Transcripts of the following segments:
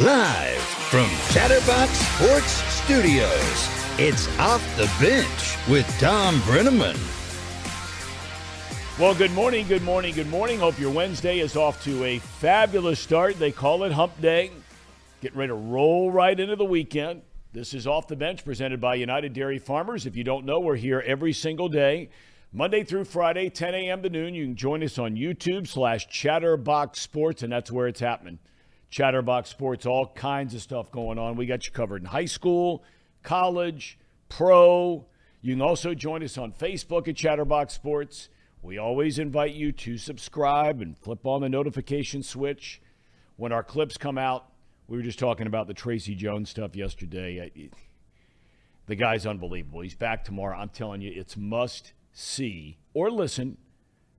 Live from Chatterbox Sports Studios, it's Off the Bench with Thom Brennaman. Well, good morning. Hope your Wednesday is off to a fabulous start. They call it hump day. Getting ready to roll right into the weekend. This is Off the Bench presented by United Dairy Farmers. If you don't know, we're here every single day, Monday through Friday, 10 a.m. to noon. You can join us on YouTube/Chatterbox Sports, and that's where it's happening. Chatterbox Sports, all kinds of stuff going on. We got you covered in high school, college, pro. You can also join us on Facebook at Chatterbox Sports. We always invite you to subscribe and flip on the notification switch when our clips come out. We were just talking about the Tracy Jones stuff yesterday. The guy's unbelievable. He's back tomorrow. I'm telling you, it's must see or listen,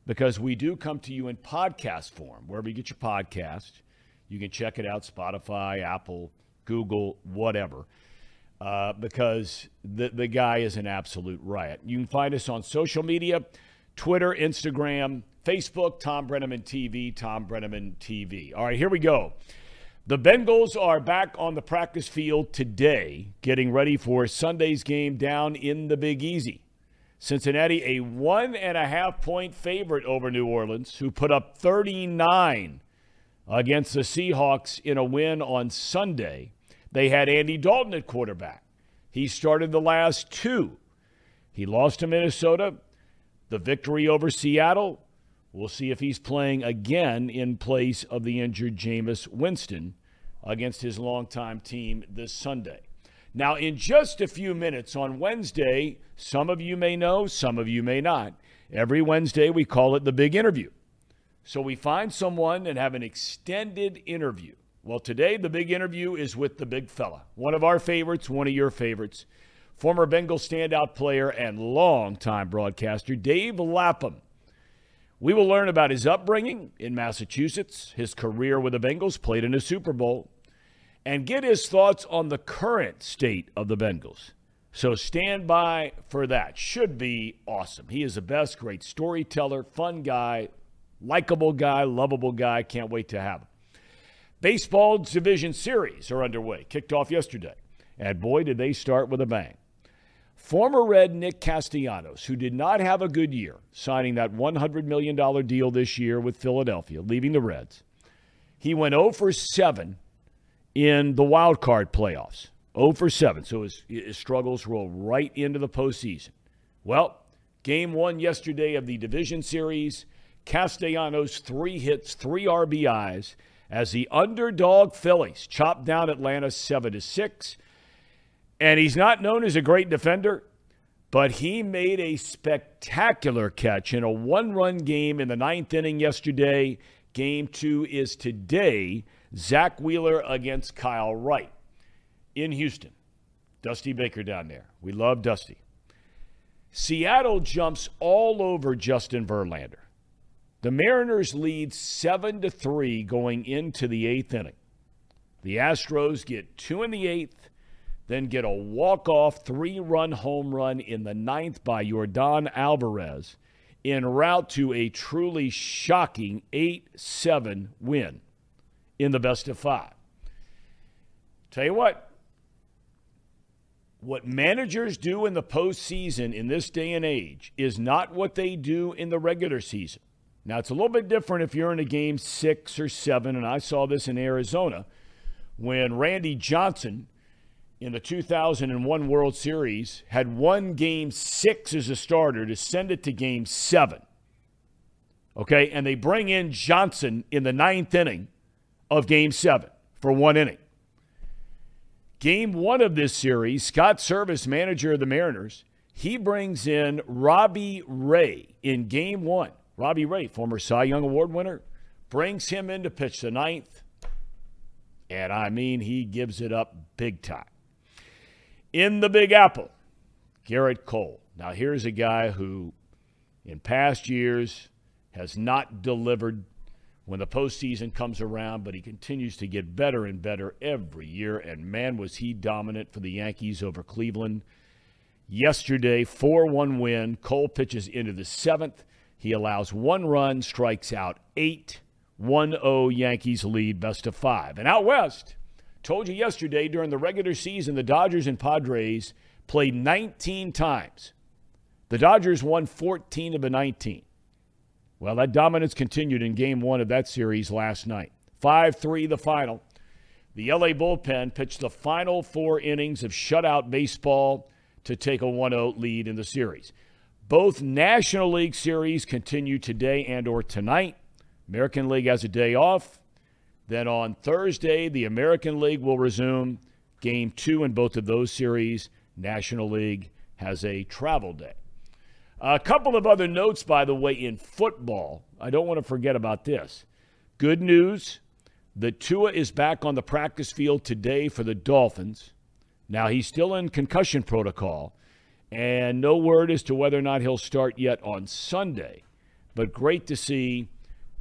because we do come to you in podcast form, wherever you get your podcast. You can check it out, Spotify, Apple, Google, whatever, because the guy is an absolute riot. You can find us on social media, Twitter, Instagram, Facebook, Thom Brennaman TV, Thom Brennaman TV. All right, here we go. The Bengals are back on the practice field today, getting ready for Sunday's game down in the Big Easy. Cincinnati, a 1.5-point favorite over New Orleans, who put up 39 against the Seahawks in a win on Sunday. They had Andy Dalton at quarterback. He started the last two. He lost to Minnesota. The victory over Seattle. We'll see if he's playing again in place of the injured Jameis Winston against his longtime team this Sunday. Now, in just a few minutes on Wednesday, some of you may know, some of you may not. Every Wednesday, we call it the big interview. So we find someone and have an extended interview. Well, today, the big interview is with the big fella, one of our favorites, one of your favorites, former Bengals standout player and longtime broadcaster, Dave Lapham. We will learn about his upbringing in Massachusetts, his career with the Bengals, played in a Super Bowl, and get his thoughts on the current state of the Bengals. So stand by for that. Should be awesome. He is the best, great storyteller, fun guy, likable guy, lovable guy. Can't wait to have him. Baseball division series are underway. Kicked off yesterday. And boy, did they start with a bang. Former Red Nick Castellanos, who did not have a good year, signing that $100 million deal this year with Philadelphia, leaving the Reds. He went 0-7 in the wild card playoffs. 0-7. So his struggles roll right into the postseason. Well, game one yesterday of the division series, Castellanos, 3 hits, 3 RBIs, as the underdog Phillies chopped down Atlanta 7-6. And he's not known as a great defender, but he made a spectacular catch in a 1-run game in the 9th inning yesterday. Game two is today, Zach Wheeler against Kyle Wright in Houston. Dusty Baker down there. We love Dusty. Seattle jumps all over Justin Verlander. The Mariners lead 7-3 going into the 8th inning. The Astros get 2 in the 8th, then get a walk-off 3-run home run in the 9th by Jordan Alvarez en route to a truly shocking 8-7 win in the best-of-5. Tell you what managers do in the postseason in this day and age is not what they do in the regular season. Now, it's a little bit different if you're in a game 6 or 7, and I saw this in Arizona when Randy Johnson in the 2001 World Series had won game 6 as a starter to send it to game 7. Okay, and they bring in Johnson in the 9th inning of game 7 for 1 inning. Game 1 of this series, Scott Service, manager of the Mariners, he brings in Robbie Ray in game 1. Robbie Ray, former Cy Young Award winner, brings him in to pitch the 9th. And I mean, he gives it up big time. In the Big Apple, Gerrit Cole. Now, here's a guy who in past years has not delivered when the postseason comes around, but he continues to get better and better every year. And man, was he dominant for the Yankees over Cleveland. Yesterday, 4-1 win. Cole pitches into the 7th. He allows 1 run, strikes out 8, 1-0 Yankees lead, best of 5. And out west, Told you yesterday, during the regular season, the Dodgers and Padres played 19 times. The Dodgers won 14 of the 19. Well, that dominance continued in Game 1 of that series last night. 5-3 the final. The L.A. bullpen pitched the final four innings of shutout baseball to take a 1-0 lead in the series. Both National League series continue today and or tonight. American League has a day off. Then on Thursday, the American League will resume Game 2 in both of those series. National League has a travel day. A couple of other notes, by the way, in football. I don't want to forget about this. Good news. The Tua is back on the practice field today for the Dolphins. Now, he's still in concussion protocol, and no word as to whether or not he'll start yet on Sunday. But great to see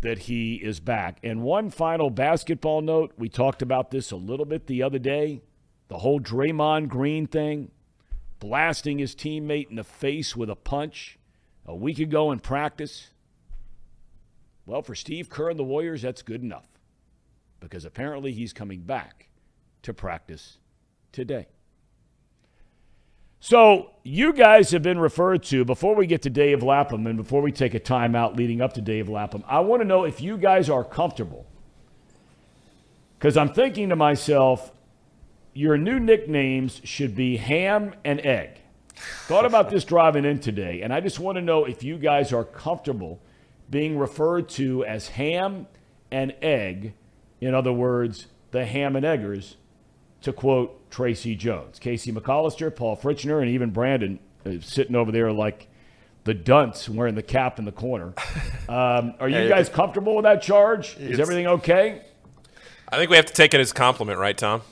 that he is back. And one final basketball note. We talked about this a little bit the other day. The whole Draymond Green thing, blasting his teammate in the face with a punch a week ago in practice. Well, for Steve Kerr and the Warriors, that's good enough, because apparently he's coming back to practice today. So you guys have been referred to, before we get to Dave Lapham and before we take a timeout leading up to Dave Lapham, I want to know if you guys are comfortable. Because I'm thinking to myself, your new nicknames should be Ham and Egg. Thought about this driving in today, and I just want to know if you guys are comfortable being referred to as Ham and Egg. In other words, the Ham and Eggers, to quote Tracy Jones. Casey McAllister, Paul Fritchner, and even Brandon sitting over there like the dunce wearing the cap in the corner. Are you guys comfortable with that charge? Is everything okay? I think we have to take it as a compliment, right, Tom?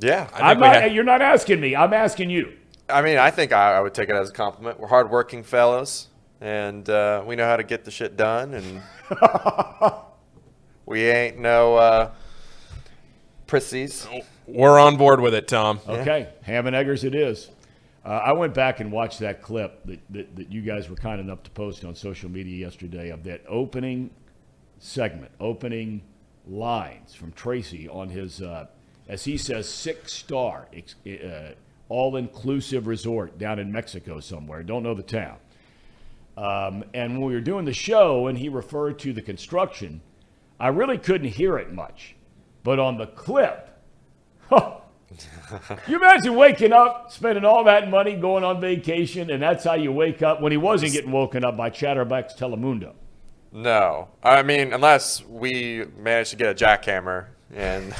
Yeah. You're not asking me. I'm asking you. I mean, I think I would take it as a compliment. We're hardworking fellows, and we know how to get the shit done. And we ain't no prissies. We're on board with it, Tom. Okay. Yeah. Ham and Eggers it is. I went back and watched that clip that you guys were kind enough to post on social media yesterday of that opening segment, opening lines from Tracy on his, as he says, 6-star all-inclusive resort down in Mexico somewhere. Don't know the town. And when we were doing the show and he referred to the construction, I really couldn't hear it much, but on the clip, you imagine waking up, spending all that money, going on vacation, and that's how you wake up when he wasn't getting woken up by Chatterbox Telemundo. No. I mean, unless we managed to get a jackhammer and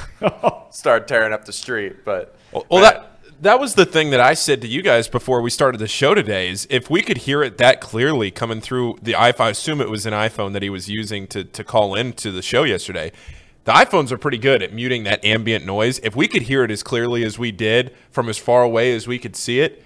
start tearing up the street. But well, that was the thing that I said to you guys before we started the show today, is if we could hear it that clearly coming through the iPhone, I assume it was an iPhone that he was using to call into the show yesterday. The iPhones are pretty good at muting that ambient noise. If we could hear it as clearly as we did from as far away as we could see it,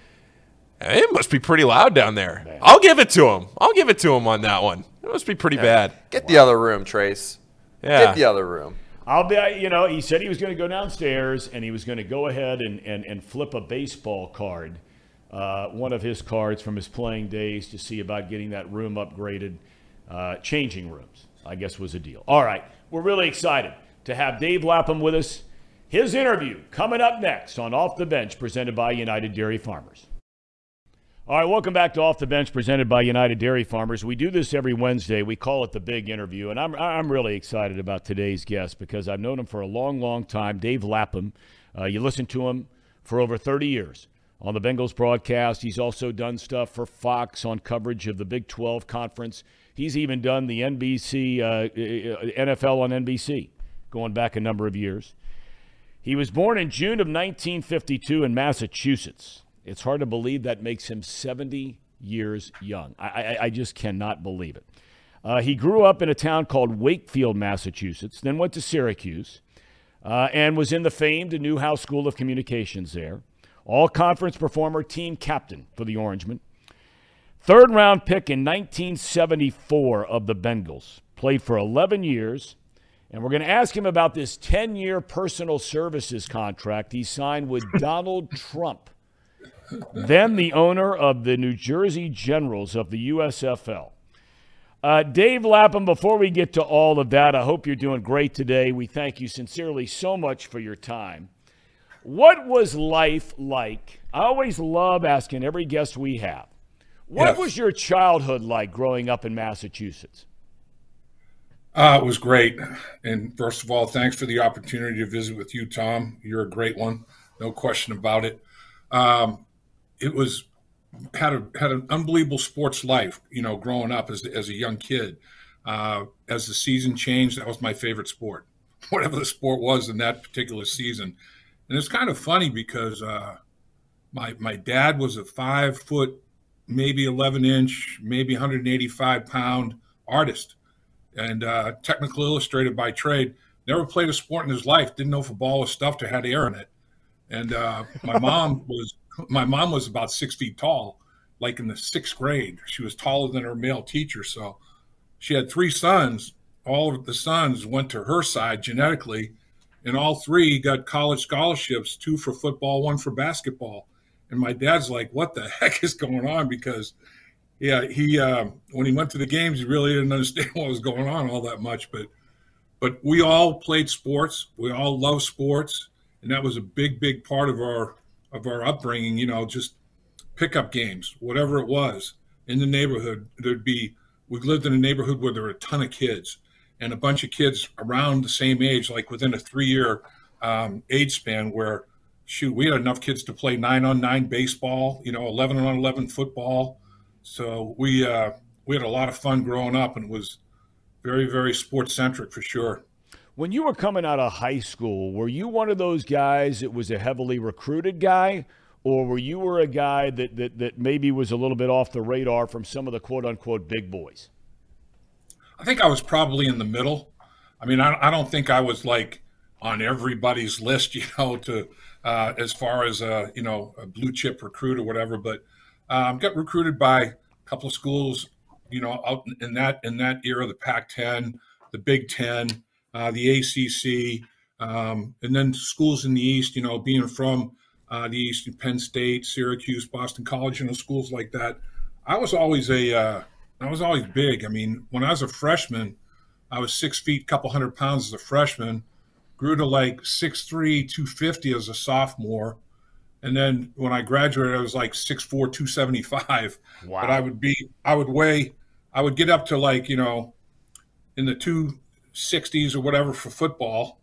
it must be pretty loud down there. Man. I'll give it to him. I'll give it to him on that one. It must be pretty bad. Get the other room, Trace. Yeah. Get the other room. He said he was going to go downstairs and he was going to go ahead and flip a baseball card, one of his cards from his playing days, to see about getting that room upgraded. Changing rooms, I guess, was a deal. All right. We're really excited to have Dave Lapham with us. His interview coming up next on Off the Bench, presented by United Dairy Farmers. All right, welcome back to Off the Bench, presented by United Dairy Farmers. We do this every Wednesday. We call it the big interview, and I'm really excited about today's guest because I've known him for a long, long time, Dave Lapham. You listen to him for over 30 years on the Bengals broadcast. He's also done stuff for Fox on coverage of the Big 12 Conference. He's even done the NFL on NBC, going back a number of years. He was born in June of 1952 in Massachusetts. It's hard to believe that makes him 70 years young. I just cannot believe it. He grew up in a town called Wakefield, Massachusetts, then went to Syracuse and was in the famed Newhouse School of Communications there. All-conference performer, team captain for the Orangemen. Third-round pick in 1974 of the Bengals. Played for 11 years. And we're going to ask him about this 10-year personal services contract he signed with Donald Trump, then the owner of the New Jersey Generals of the USFL. Dave Lapham, before we get to all of that, I hope you're doing great today. We thank you sincerely so much for your time. What was life like? I always love asking every guest we have. What was your childhood like growing up in Massachusetts? It was great. And first of all, thanks for the opportunity to visit with you, Tom. You're a great one. No question about it. It was had an unbelievable sports life, you know, growing up as a young kid. As the season changed, that was my favorite sport, whatever the sport was in that particular season. And it's kind of funny because my dad was a 5 foot, maybe 11 inch, maybe 185 pound artist, and technical illustrator by trade. Never played a sport in his life. Didn't know if a ball was stuffed or had air in it. And my mom was about 6 feet tall, like in the sixth grade. She was taller than her male teacher. So she had three sons. All of the sons went to her side genetically, and all three got college scholarships, two for football, one for basketball. And my dad's like, what the heck is going on? Because when he went to the games, he really didn't understand what was going on all that much. But we all played sports. We all loved sports. And that was a big, big part of our upbringing, you know, just pickup games, whatever it was in the neighborhood. We lived in a neighborhood where there were a ton of kids and a bunch of kids around the same age, like within a 3 year age span where, we had enough kids to play 9-on-9 baseball, you know, 11-on-11 football. So we had a lot of fun growing up, and it was very, very sports centric for sure. When you were coming out of high school, were you one of those guys that was a heavily recruited guy, or were you a guy that maybe was a little bit off the radar from some of the quote-unquote big boys? I think I was probably in the middle. I mean, I don't think I was like on everybody's list, you know, to as far as, you know, a blue-chip recruit or whatever, but got recruited by a couple of schools, you know, out in that era, the Pac-10, the Big Ten, the ACC, and then schools in the East, you know, being from the East, Penn State, Syracuse, Boston College, you know, schools like that. I was always big. I mean, when I was a freshman, I was 6 feet, couple 100 pounds as a freshman, grew to like 6'3", 250 as a sophomore. And then when I graduated, I was like 6'4", 275. Wow. But I would get up to like, you know, in the 260s or whatever for football,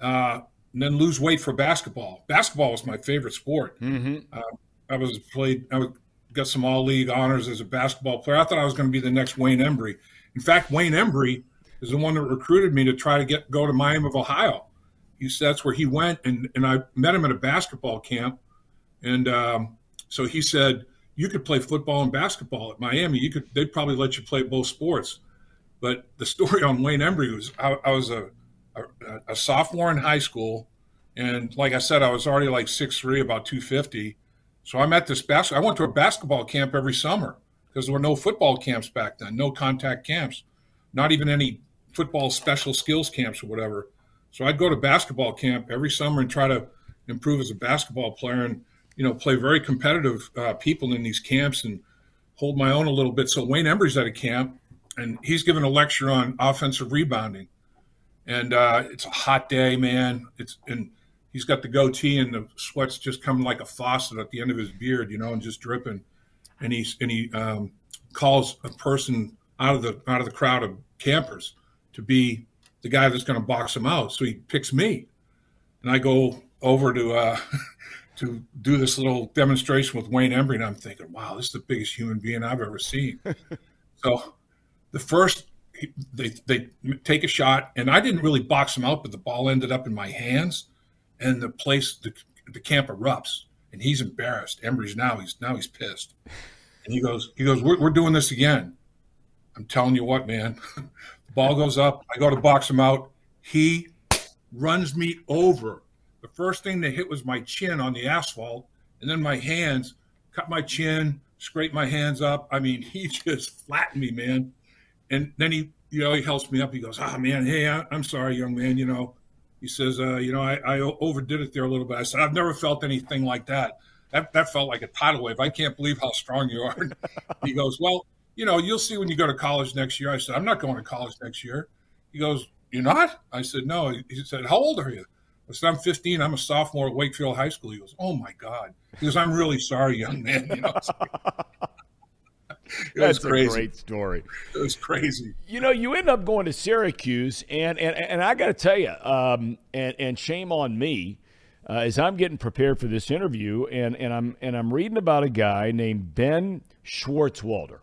and then lose weight for basketball. Basketball was my favorite sport. Mm-hmm. Got some all-league honors as a basketball player. I thought I was going to be the next Wayne Embry. In fact, Wayne Embry is the one that recruited me to try to go to Miami of Ohio. That's where he went, and I met him at a basketball camp. And so he said, you could play football and basketball at Miami. They'd probably let you play both sports. But the story on Wayne Embry was I was a sophomore in high school, and like I said, I was already like 6'3", about 250. So I went to a basketball camp every summer because there were no football camps back then, no contact camps, not even any football special skills camps or whatever. So I'd go to basketball camp every summer and try to improve as a basketball player and, you know, play very competitive people in these camps and hold my own a little bit. So Wayne Embry's at a camp, and he's giving a lecture on offensive rebounding. And it's a hot day, man. He's got the goatee and the sweat's just coming like a faucet at the end of his beard, you know, and just dripping. And he calls a person out of the crowd of campers to be the guy that's going to box him out. So he picks me, and I go over to do this little demonstration with Wayne Embry, and I'm thinking, wow, this is the biggest human being I've ever seen. So the first they take a shot, and I didn't really box him out, but the ball ended up in my hands. And the camp erupts, and he's embarrassed. Embry's now he's pissed, and he goes, we're doing this again. I'm telling you what, man. The ball goes up. I go to box him out. He runs me over. The first thing they hit was my chin on the asphalt, and then my hands. Cut my chin, scraped my hands up. I mean, he just flattened me, man. And then he helps me up. He goes, ah, man, hey, I'm sorry, young man, you know. He says, you know, I overdid it there a little bit. I said, I've never felt anything like that. That felt like a tidal wave. I can't believe how strong you are. He goes, well, you know, you'll see when you go to college next year. I said, I'm not going to college next year. He goes, you're not? I said, no. He said, how old are you? I said, I'm 15. I'm a sophomore at Wakefield High School. He goes, oh, my God. He goes, I'm really sorry, young man. You know, That's crazy. A great story. It was crazy. You know, you end up going to Syracuse, and I got to tell you, and shame on me, as I'm getting prepared for this interview, and I'm reading about a guy named Ben Schwartzwalder.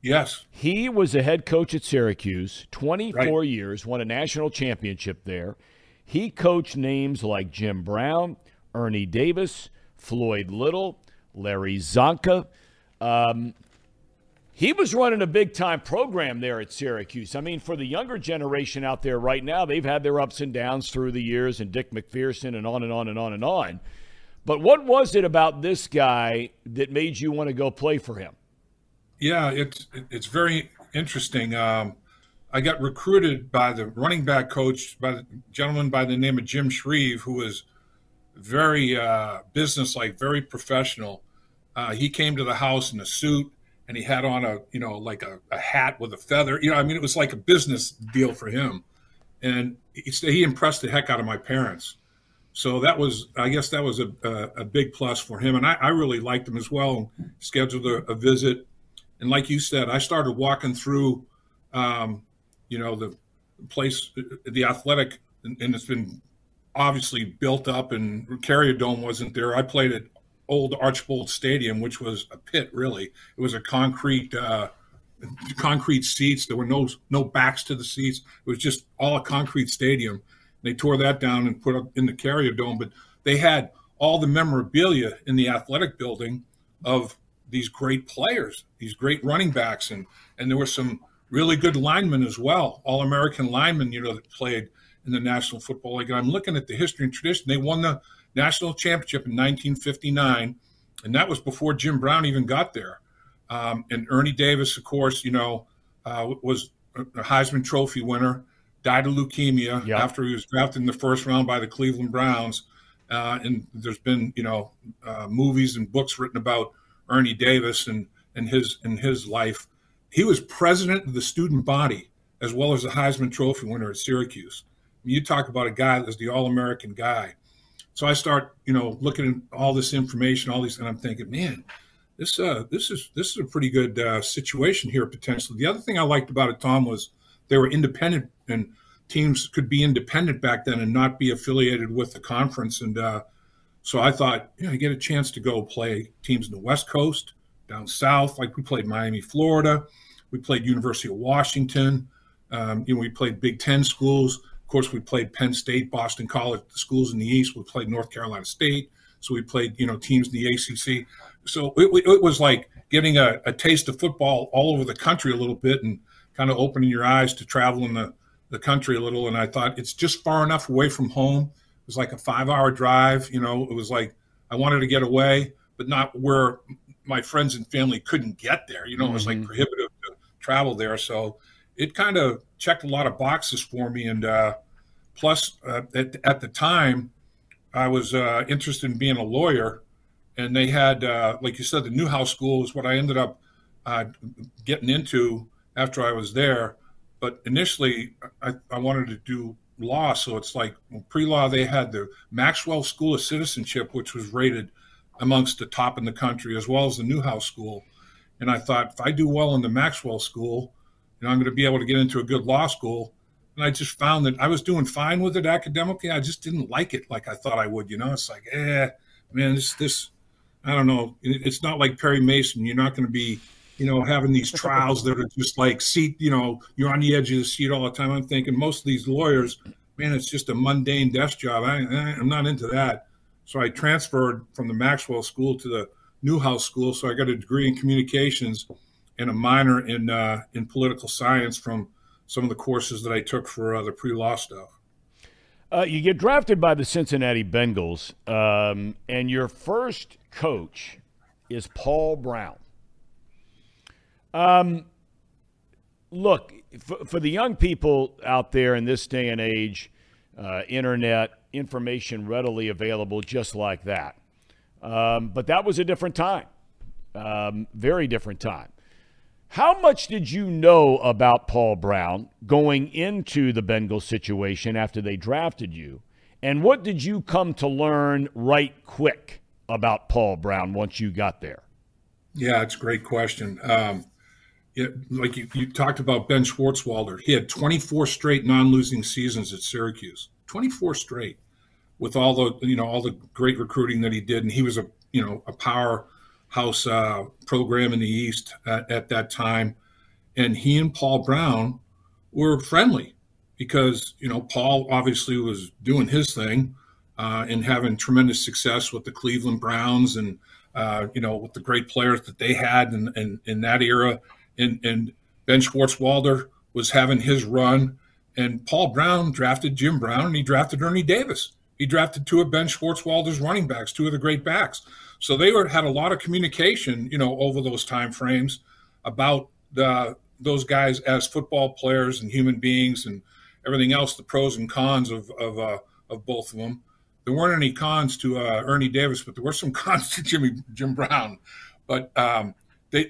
Yes. He was a head coach at Syracuse, 24 right. years, won a national championship there. He coached names like Jim Brown, Ernie Davis, Floyd Little, Larry Zonka. He was running a big-time program there at Syracuse. I mean, for the younger generation out there right now, they've had their ups and downs through the years and Dick McPherson and on and on and on and on. But what was it about this guy that made you want to go play for him? Yeah, it's very interesting. I got recruited by the running back coach, by the gentleman by the name of Jim Shreve, who was very businesslike, very professional. He came to the house in a suit. And he had on a hat with a feather. You know, I mean, it was like a business deal for him. And he impressed the heck out of my parents. So that was, I guess that was a big plus for him. And I really liked him as well, scheduled a visit. And like you said, I started walking through, the place, the athletic, and it's been obviously built up and Carrier Dome wasn't there. I played at old Archbold Stadium, which was a pit, really. It was a concrete seats. There were no backs to the seats. It was just all a concrete stadium. They tore that down and put up in the Carrier Dome, but they had all the memorabilia in the athletic building of these great players, these great running backs, and there were some really good linemen as well, All-American linemen, that played in the National Football League. And I'm looking at the history and tradition. They won the National Championship in 1959, and that was before Jim Brown even got there. And Ernie Davis, of course, was a Heisman Trophy winner, died of leukemia after he was drafted in the first round by the Cleveland Browns. And there's been, movies and books written about Ernie Davis and his life. He was president of the student body as well as the Heisman Trophy winner at Syracuse. You talk about a guy that was the All-American guy. So I start, looking at all this information, and I'm thinking, man, this is a pretty good situation here potentially. The other thing I liked about it, Tom, was they were independent, and teams could be independent back then and not be affiliated with the conference. And so I thought, I get a chance to go play teams in the West Coast, down south. Like we played Miami, Florida. We played University of Washington. We played Big Ten schools. Of course, we played Penn State, Boston College, the schools in the East. We played North Carolina State. So we played, teams in the ACC. So it was like getting a taste of football all over the country a little bit and kind of opening your eyes to traveling the country a little. And I thought it's just far enough away from home. It was like a 5-hour drive. It was like I wanted to get away, but not where my friends and family couldn't get there. It was like prohibitive to travel there. So it kind of checked a lot of boxes for me. And plus, at the time, I was interested in being a lawyer. And they had, like you said, the Newhouse School is what I ended up getting into after I was there. But initially, I wanted to do law. So it's like pre-law, they had the Maxwell School of Citizenship, which was rated amongst the top in the country, as well as the Newhouse School. And I thought, if I do well in the Maxwell School, I'm going to be able to get into a good law school. And I just found that I was doing fine with it academically. I just didn't like it like I thought I would. It's like, man, this, I don't know. It's not like Perry Mason. You're not going to be, having these trials that are just like seat, you're on the edge of the seat all the time. I'm thinking most of these lawyers, man, it's just a mundane desk job. I'm not into that. So I transferred from the Maxwell School to the Newhouse School. So I got a degree in communications and a minor in political science from some of the courses that I took for the pre-law stuff. You get drafted by the Cincinnati Bengals, and your first coach is Paul Brown. Look, for the young people out there in this day and age, internet, information readily available just like that. But that was a different time, very different time. How much did you know about Paul Brown going into the Bengals situation after they drafted you? And what did you come to learn right quick about Paul Brown once you got there? Yeah, it's a great question. Like you talked about Ben Schwartzwalder, he had 24 straight non-losing seasons at Syracuse, 24 straight, with all the all the great recruiting that he did, and he was a powerhouse program in the East at that time, and he and Paul Brown were friendly because Paul obviously was doing his thing and having tremendous success with the Cleveland Browns and with the great players that they had in that era. And Ben Schwartzwalder was having his run, and Paul Brown drafted Jim Brown, and he drafted Ernie Davis. He drafted two of Ben Schwartzwalder's running backs, two of the great backs. So they had a lot of communication, over those time frames about those guys as football players and human beings and everything else, the pros and cons of both of them. There weren't any cons to Ernie Davis, but there were some cons to Jim Brown. But they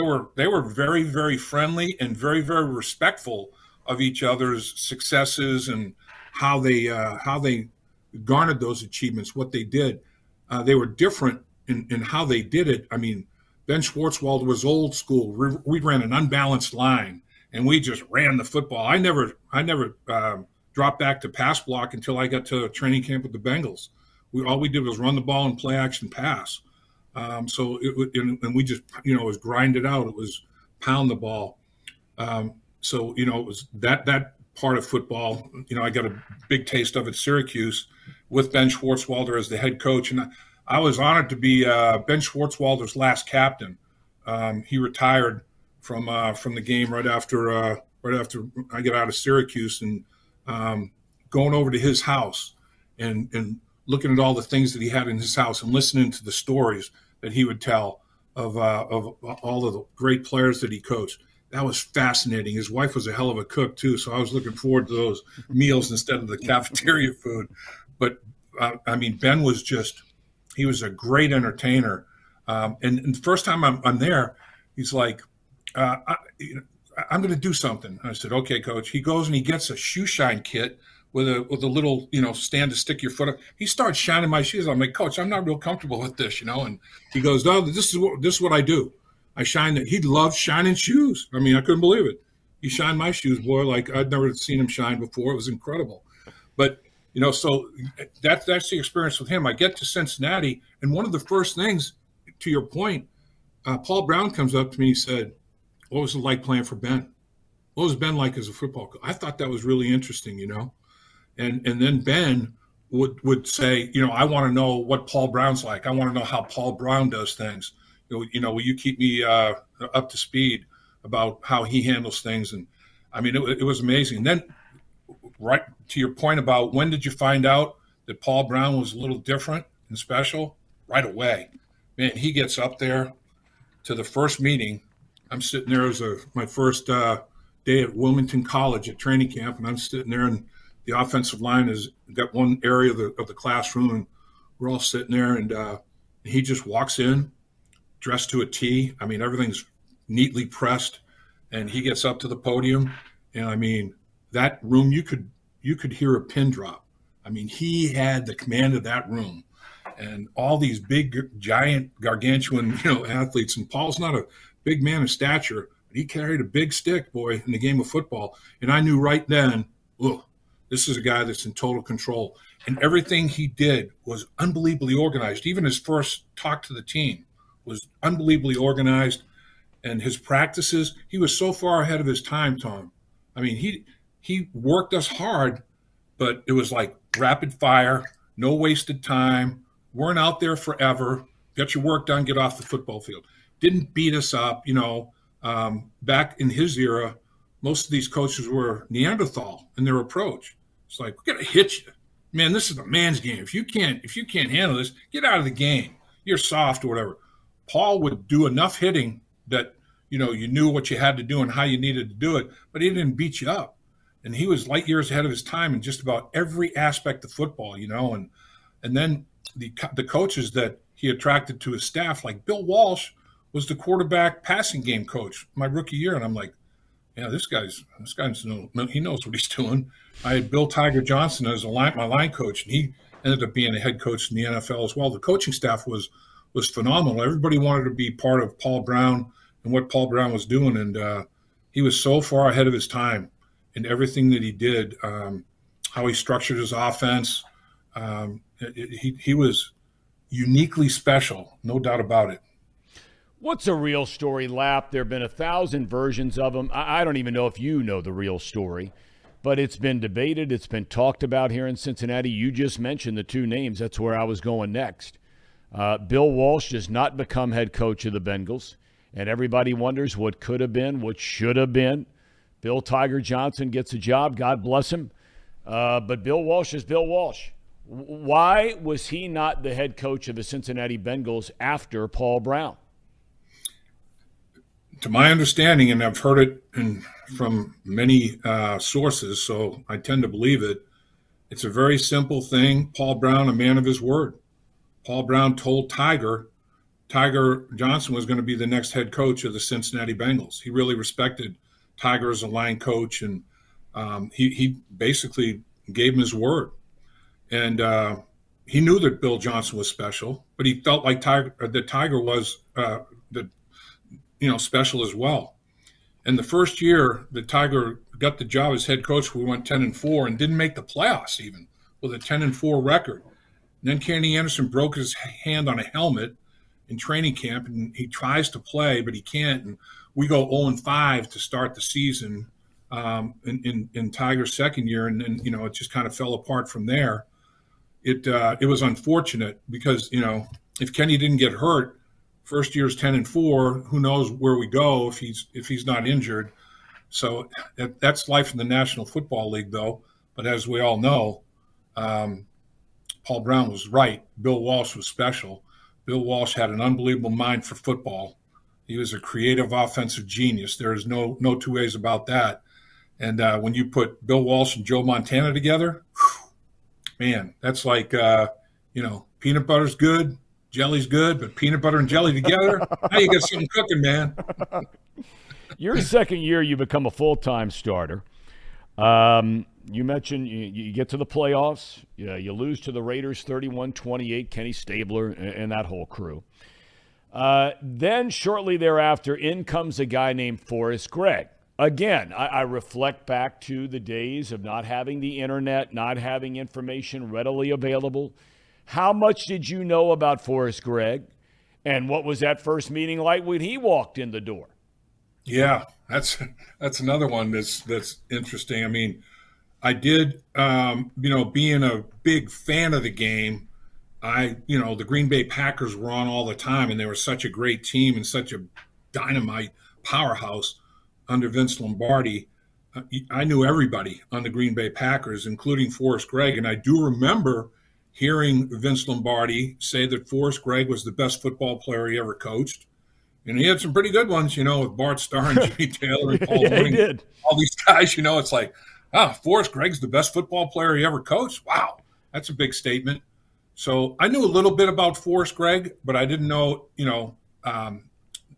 were very, very friendly and very, very respectful of each other's successes and how they garnered those achievements, what they did. They were different in how they did it. I mean, Ben Schwartzwalder was old school. We ran an unbalanced line, and we just ran the football. I never dropped back to pass block until I got to training camp with the Bengals. All we did was run the ball and play action pass. So we just, it was grinded out. It was pound the ball. It was that part of football. I got a big taste of it at Syracuse with Ben Schwartzwalder as the head coach. And I was honored to be Ben Schwartzwalder's last captain. He retired from the game right after I got out of Syracuse, and going over to his house and looking at all the things that he had in his house and listening to the stories that he would tell of all of the great players that he coached. That was fascinating. His wife was a hell of a cook too, so I was looking forward to those meals instead of the cafeteria food. But Ben was he was a great entertainer. And the first time I'm there, he's like, I'm going to do something. I said, okay, coach. He goes and he gets a shoe shine kit with a little, stand to stick your foot up. He starts shining my shoes. I'm like, coach, I'm not real comfortable with this, And he goes, no, this is what I do. I shine that. He loved shining shoes. I mean, I couldn't believe it. He shined my shoes, boy, like I'd never seen him shine before. It was incredible. But, so that's the experience with him. I get to Cincinnati, and one of the first things, to your point, Paul Brown comes up to me and he said, what was it like playing for Ben? What was Ben like as a football coach? I thought that was really interesting, And then Ben would say, I want to know what Paul Brown's like. I want to know how Paul Brown does things. Will you keep me up to speed about how he handles things? And I mean, it was amazing. And then right to your point about when did you find out that Paul Brown was a little different and special? Right away. Man, he gets up there to the first meeting. I'm sitting there as my first day at Wilmington College at training camp, and I'm sitting there and the offensive line has got one area of the classroom, and we're all sitting there, and he just walks in, dressed to a T. I mean, everything's neatly pressed, and he gets up to the podium, and I mean, that room, you could hear a pin drop. I mean, he had the command of that room, and all these big, giant, gargantuan, athletes. And Paul's not a big man of stature, but he carried a big stick, boy, in the game of football. And I knew right then, look, this is a guy that's in total control. And everything he did was unbelievably organized. Even his first talk to the team was unbelievably organized. And his practices, he was so far ahead of his time, Thom. I mean, he worked us hard, but it was like rapid fire, no wasted time, weren't out there forever, get your work done, get off the football field. Didn't beat us up, Back in his era, most of these coaches were Neanderthal in their approach. It's like, we're gonna hit you, man. This is a man's game. If you can't handle this, get out of the game. You're soft or whatever. Paul would do enough hitting that you knew what you had to do and how you needed to do it, but he didn't beat you up. And he was light years ahead of his time in just about every aspect of football, And then the coaches that he attracted to his staff, like Bill Walsh, was the quarterback passing game coach my rookie year, and I'm like, yeah, this guy's he knows what he's doing. I had Bill Tiger Johnson as my line coach, and he ended up being a head coach in the NFL as well. The coaching staff was phenomenal. Everybody wanted to be part of Paul Brown and what Paul Brown was doing, and he was so far ahead of his time in everything that he did, how he structured his offense. He was uniquely special, no doubt about it. What's a real story, Lap? There have been 1,000 versions of them. I don't even know if you know the real story, but it's been debated. It's been talked about here in Cincinnati. You just mentioned the two names. That's where I was going next. Bill Walsh does not become head coach of the Bengals, and everybody wonders what could have been, what should have been. Bill Tiger Johnson gets a job. God bless him. But Bill Walsh is Bill Walsh. Why was he not the head coach of the Cincinnati Bengals after Paul Brown? To my understanding, and I've heard it from many sources, so I tend to believe it, it's a very simple thing. Paul Brown, a man of his word. Paul Brown told Tiger Johnson was going to be the next head coach of the Cincinnati Bengals. He really respected Tiger as a line coach, and he basically gave him his word. And he knew that Bill Johnson was special, but he felt like Tiger was special as well. And the first year that Tiger got the job as head coach, we went 10-4 and didn't make the playoffs even with a 10-4 record. And then Kenny Anderson broke his hand on a helmet in training camp, and he tries to play, but he can't. And we go 0-5 to start the season in Tiger's second year, and then it just kind of fell apart from there. It was unfortunate because, if Kenny didn't get hurt, first year's 10-4, who knows where we go if he's not injured. So that's life in the National Football League, though. But as we all know, Paul Brown was right. Bill Walsh was special. Bill Walsh had an unbelievable mind for football. He was a creative offensive genius. There is no two ways about that. And when you put Bill Walsh and Joe Montana together, that's like, peanut butter's good, jelly's good, but peanut butter and jelly together, now you got something cooking, man. Your second year, you become a full-time starter. You mentioned you get to the playoffs. You lose to the Raiders 31-28, Kenny Stabler and that whole crew. Then shortly thereafter, in comes a guy named Forrest Gregg. Again, I reflect back to the days of not having the internet, not having information readily available. How much did you know about Forrest Gregg, and what was that first meeting like when he walked in the door? Yeah, that's another one that's interesting. I mean, I did, being a big fan of the game, the Green Bay Packers were on all the time, and they were such a great team and such a dynamite powerhouse under Vince Lombardi. I knew everybody on the Green Bay Packers, including Forrest Gregg, and I do remember hearing Vince Lombardi say that Forrest Gregg was the best football player he ever coached. And he had some pretty good ones, with Bart Starr and Jimmy Taylor and Paul Bunyan, all these guys, it's like, Forrest Gregg's the best football player he ever coached. Wow, that's a big statement. So I knew a little bit about Forrest Gregg, but I didn't know,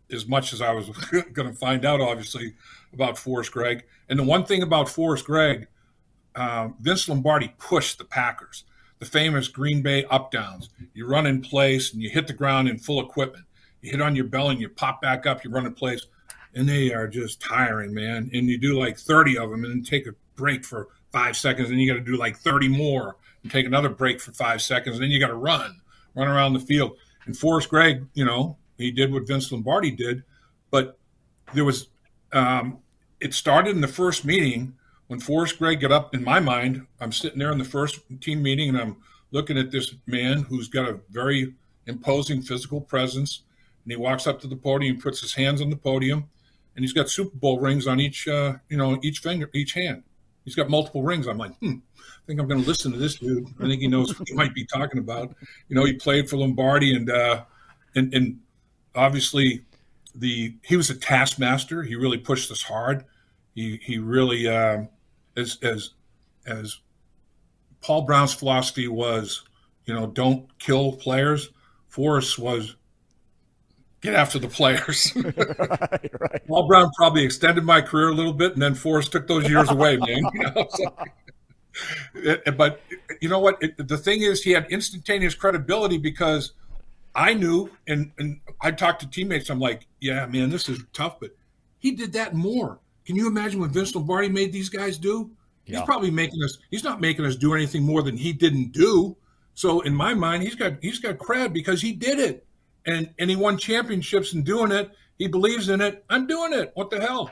as much as I was going to find out, obviously, about Forrest Gregg. And the one thing about Forrest Gregg, Vince Lombardi pushed the Packers. The famous Green Bay up-downs. You run in place, and you hit the ground in full equipment. You hit on your belly, and you pop back up, you run in place. And they are just tiring, man. And you do like 30 of them and then take a break for 5 seconds, and you got to do like 30 more and take another break for 5 seconds, and then you got to run around the field. And Forrest Gregg, he did what Vince Lombardi did, but there was it started in the first meeting. When Forrest Gregg got up, in my mind, I'm sitting there in the first team meeting, and I'm looking at this man who's got a very imposing physical presence, and he walks up to the podium, puts his hands on the podium, and he's got Super Bowl rings on each hand. He's got multiple rings. I'm like, I think I'm going to listen to this dude. I think he knows what he might be talking about. He played for Lombardi, and obviously he was a taskmaster. He really pushed us hard. He really. As Paul Brown's philosophy was, don't kill players. Forrest was get after the players. Right. Paul Brown probably extended my career a little bit, and then Forrest took those years away, man. You know, but you know what? The thing is, he had instantaneous credibility because I knew, and I talked to teammates. I'm like, yeah, man, this is tough, but he did that more. Can you imagine what Vince Lombardi made these guys do? Yeah. He's probably making us. He's not making us do anything more than he didn't do. So in my mind, he's got cred because he did it, and he won championships in doing it. He believes in it. I'm doing it. What the hell?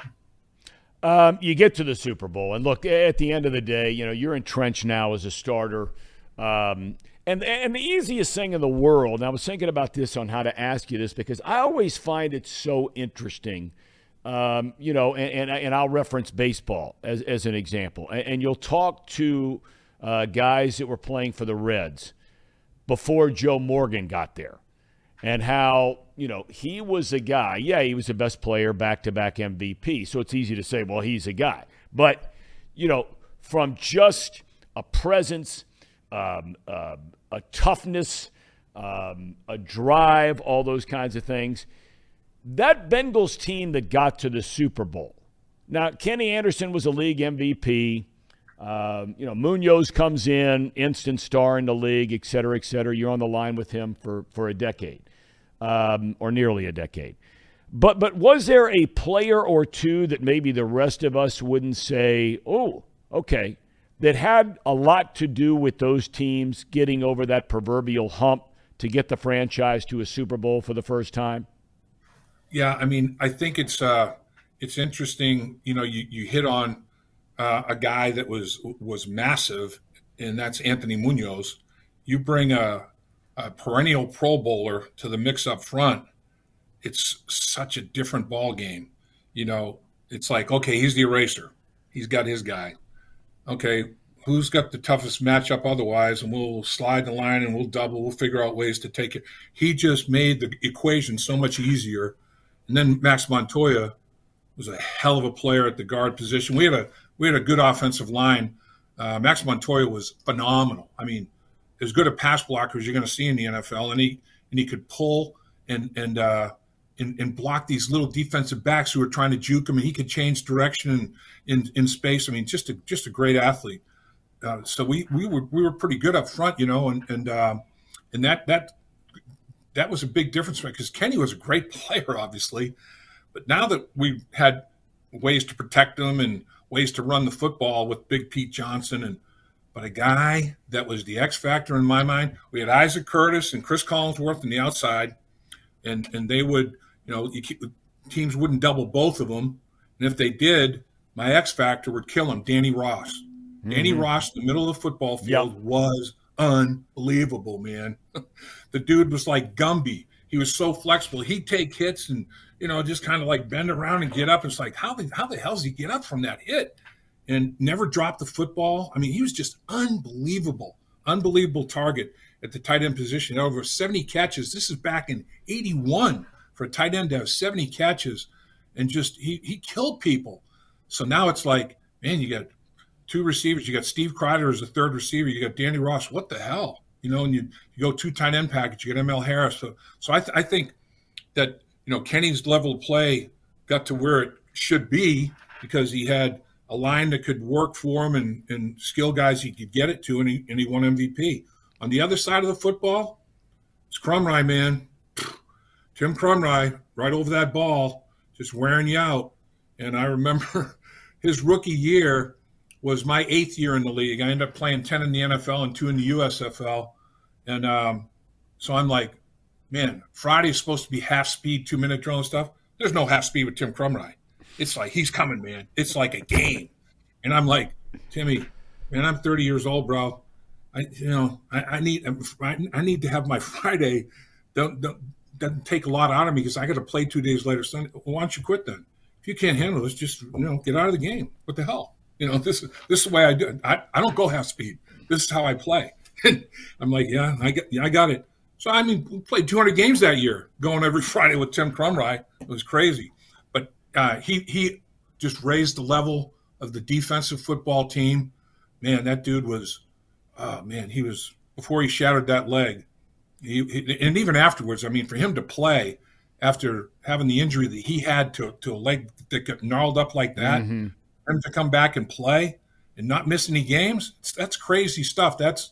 You get to the Super Bowl, and look, at the end of the day, you know, you're entrenched now as a starter. And the easiest thing in the world, and I was thinking about this on how to ask you this because I always find it so interesting, you know, and I'll reference baseball as an example. And you'll talk to guys that were playing for the Reds before Joe Morgan got there and how, you know, he was a guy. Yeah, he was the best player, back-to-back MVP. So it's easy to say, well, he's a guy. But, you know, from just a presence, a toughness, a drive, all those kinds of things, that Bengals team that got to the Super Bowl. Now, Kenny Anderson was a league MVP. You know, Munoz comes in, instant star in the league, et cetera, et cetera. You're on the line with him for a decade. Or nearly a decade. But was there a player or two that maybe the rest of us wouldn't say, oh, okay, that had a lot to do with those teams getting over that proverbial hump to get the franchise to a Super Bowl for the first time? Yeah, I mean, I think it's interesting. You know, you hit on a guy that was massive, and that's Anthony Munoz. You bring a perennial Pro Bowler to the mix up front, it's such a different ball game. You know, it's like, okay, he's the eraser. He's got his guy. Okay, who's got the toughest matchup otherwise? And we'll slide the line and we'll double. We'll figure out ways to take it. He just made the equation so much easier. And then Max Montoya was a hell of a player at the guard position. We had a good offensive line. Max Montoya was phenomenal. I mean, as good a pass blocker as you're going to see in the NFL, and he could pull and block these little defensive backs who were trying to juke him, and he could change direction in space. I mean, just a great athlete. So we were pretty good up front, you know, and that was a big difference because Kenny was a great player, obviously, but now that we had ways to protect him and ways to run the football with Big Pete Johnson But a guy that was the X factor in my mind, we had Isaac Curtis and Chris Collinsworth on the outside, and they would, you know, teams wouldn't double both of them. And if they did, my X factor would kill him, Danny Ross. Mm-hmm. Danny Ross in the middle of the football field was unbelievable, man. The dude was like Gumby. He was so flexible. He'd take hits and, you know, just kind of like bend around and get up. It's like, how the hell does he get up from that hit? And never dropped the football. I mean, he was just unbelievable target at the tight end position. Over 70 catches. This is back in 81 for a tight end to have 70 catches. And just he killed people. So now it's like, man, you got two receivers. You got Steve Crider as the third receiver. You got Danny Ross. What the hell? You know, and you go two tight end package. You got ML Harris. So I think that, you know, Kenny's level of play got to where it should be because he had – a line that could work for him and skill guys he could get it to, and he won MVP. On the other side of the football, it's Crumry, man. Tim Crumry, right over that ball, just wearing you out. And I remember his rookie year was my 8th year in the league. I ended up playing 10 in the NFL and 2 in the USFL. And so I'm like, man, Friday's supposed to be half-speed, 2-minute drill and stuff. There's no half-speed with Tim Crumry. It's like, he's coming, man. It's like a game. And I'm like, Timmy, man, I'm 30 years old, bro. I need to have my Friday. Doesn't take a lot out of me because I got to play 2 days later Sunday. Well, why don't you quit then? If you can't handle this, just, you know, get out of the game. What the hell? You know, this is the way I do it. I don't go half speed. This is how I play. I'm like, I got it. So, I mean, we played 200 games that year, going every Friday with Tim Crumry. It was crazy. He just raised the level of the defensive football team. Man, that dude was, he was, before he shattered that leg, and even afterwards, I mean, for him to play after having the injury that he had to a leg that got gnarled up like that, mm-hmm. for him to come back and play and not miss any games, that's crazy stuff. That's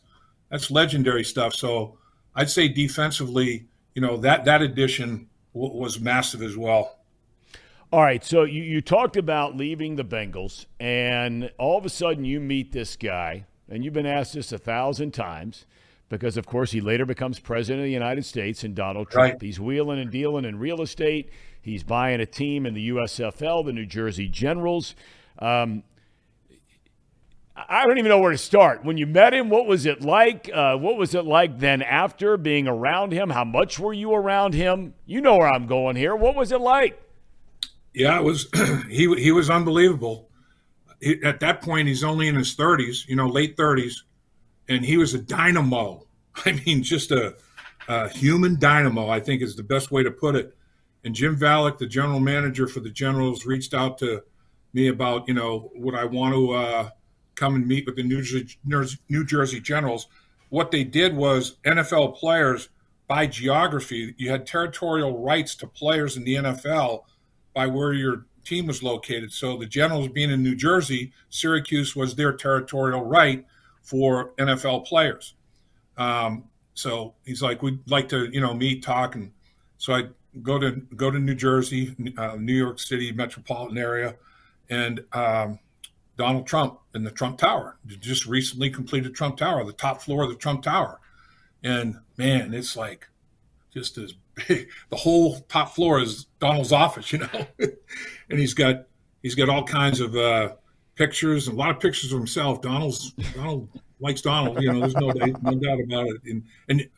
legendary stuff. So I'd say defensively, that addition was massive as well. All right, so you talked about leaving the Bengals, and all of a sudden you meet this guy, and you've been asked this 1,000 times because, of course, he later becomes president of the United States and Donald Trump. Right. He's wheeling and dealing in real estate. He's buying a team in the USFL, the New Jersey Generals. I don't even know where to start. When you met him, what was it like? What was it like then after being around him? How much were you around him? You know where I'm going here. What was it like? Yeah, it was. He was unbelievable. At that point, he's only in his 30s, late 30s, and he was a dynamo. I mean, just a human dynamo, I think is the best way to put it. And Jim Vallick, the general manager for the Generals, reached out to me about, would I want to come and meet with the New Jersey Generals. What they did was NFL players by geography. You had territorial rights to players in the NFL by where your team was located. So the Generals being in New Jersey, Syracuse was their territorial right for NFL players. So he's like, we'd like to, meet, talk. And so I go to New Jersey, New York City metropolitan area, and Donald Trump in the Trump Tower, just recently completed Trump Tower, the top floor of the Trump Tower. And man, it's like just as big, the whole top floor is Donald's office, and he's got all kinds of pictures, and a lot of pictures of himself. Donald likes Donald, there's no doubt about it. And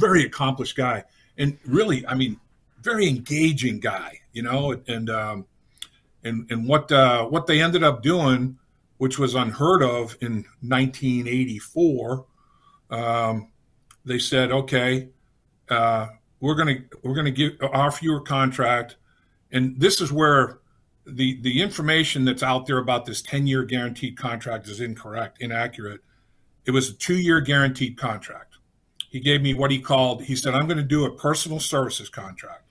very accomplished guy, and really, I mean, very engaging guy, and what they ended up doing, which was unheard of in 1984, they said, "Okay, we're gonna offer you a contract," and this is where the information that's out there about this 10-year guaranteed contract is inaccurate. It was a 2-year guaranteed contract. He gave me what he called. He said, "I'm going to do a personal services contract,"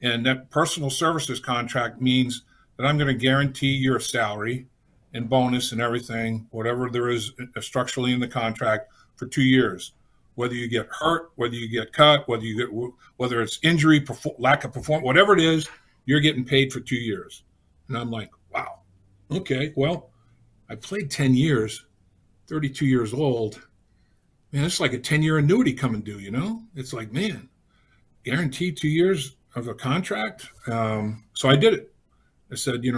and that personal services contract means that I'm going to guarantee your salary and bonus and everything, whatever there is structurally in the contract, for 2 years. Whether you get hurt, whether you get cut, whether it's injury, lack of performance, whatever it is, you're getting paid for 2 years. And I'm like, wow, okay, well, I played 10 years, 32 years old. Man, it's like a 10-year annuity coming due, It's like, man, guaranteed 2 years of a contract. So I did it. I said, we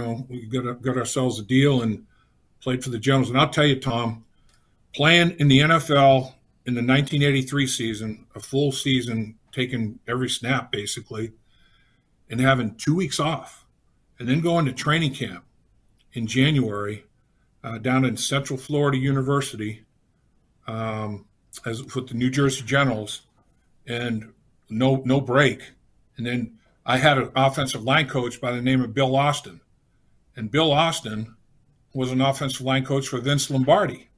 got ourselves a deal and played for the Generals. And I'll tell you, Tom, playing in the NFL in the 1983 season, a full season, taking every snap basically, and having 2 weeks off, and then going to training camp in January down in Central Florida University with the New Jersey Generals, and no break. And then I had an offensive line coach by the name of Bill Austin, and Bill Austin was an offensive line coach for Vince Lombardi.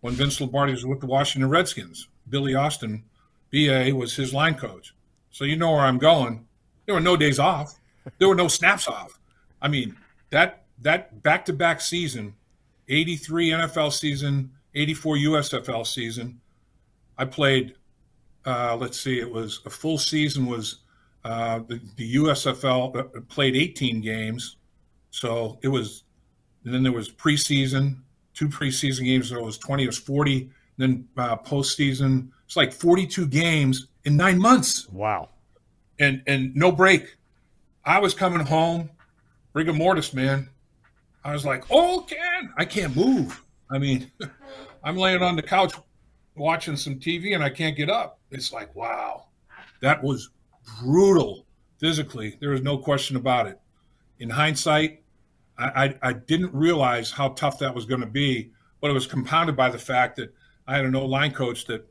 When Vince Lombardi was with the Washington Redskins, Billy Austin, BA, was his line coach. So you know where I'm going. There were no days off. There were no snaps off. I mean, that back-to-back season, 83 NFL season, 84 USFL season, I played, it was a full season was the USFL played 18 games. So it was, and then there was preseason, 2 preseason games, so it was 20, it was 40, then postseason. It's like 42 games in 9 months. Wow. And no break. I was coming home, rigor mortis, man. I was like, I can't move. I mean, I'm laying on the couch watching some TV and I can't get up. It's like, wow, that was brutal physically. There is no question about it. In hindsight, I didn't realize how tough that was going to be, but it was compounded by the fact that I had an O-line coach that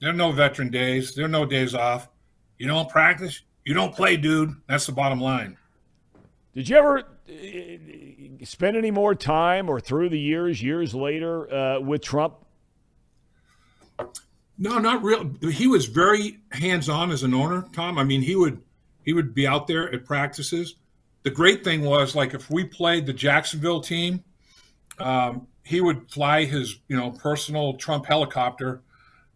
there are no veteran days, there are no days off. You don't practice, you don't play, dude. That's the bottom line. Did you ever spend any more time or through the years later, with Trump? No, not really. He was very hands-on as an owner, Tom. I mean, he would He would be out there at practices. The great thing was, like, if we played the Jacksonville team, he would fly his, personal Trump helicopter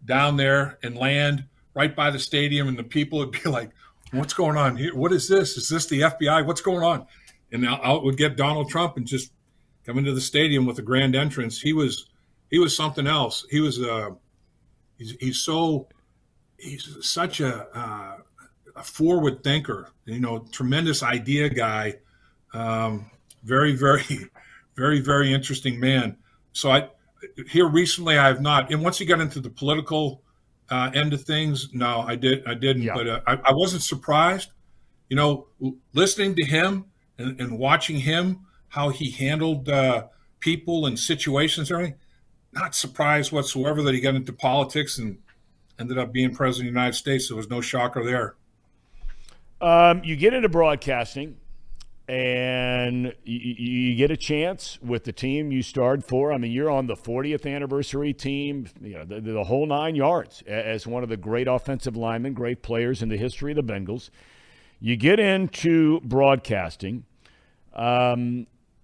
down there and land right by the stadium, and the people would be like, what's going on here? What is this? Is this the FBI? What's going on? And out would get Donald Trump and just come into the stadium with a grand entrance. He was something else. He was he's such a forward thinker, tremendous idea guy, very, very, very, very interesting man. So recently, once he got into the political end of things, I didn't. Yeah. But I wasn't surprised, listening to him and watching him, how he handled people and situations and everything. Not surprised whatsoever that he got into politics and ended up being president of the United States. There was no shocker there. You get into broadcasting, and you get a chance with the team you starred for. I mean, you're on the 40th anniversary team, the whole nine yards, as one of the great offensive linemen, great players in the history of the Bengals. You get into broadcasting,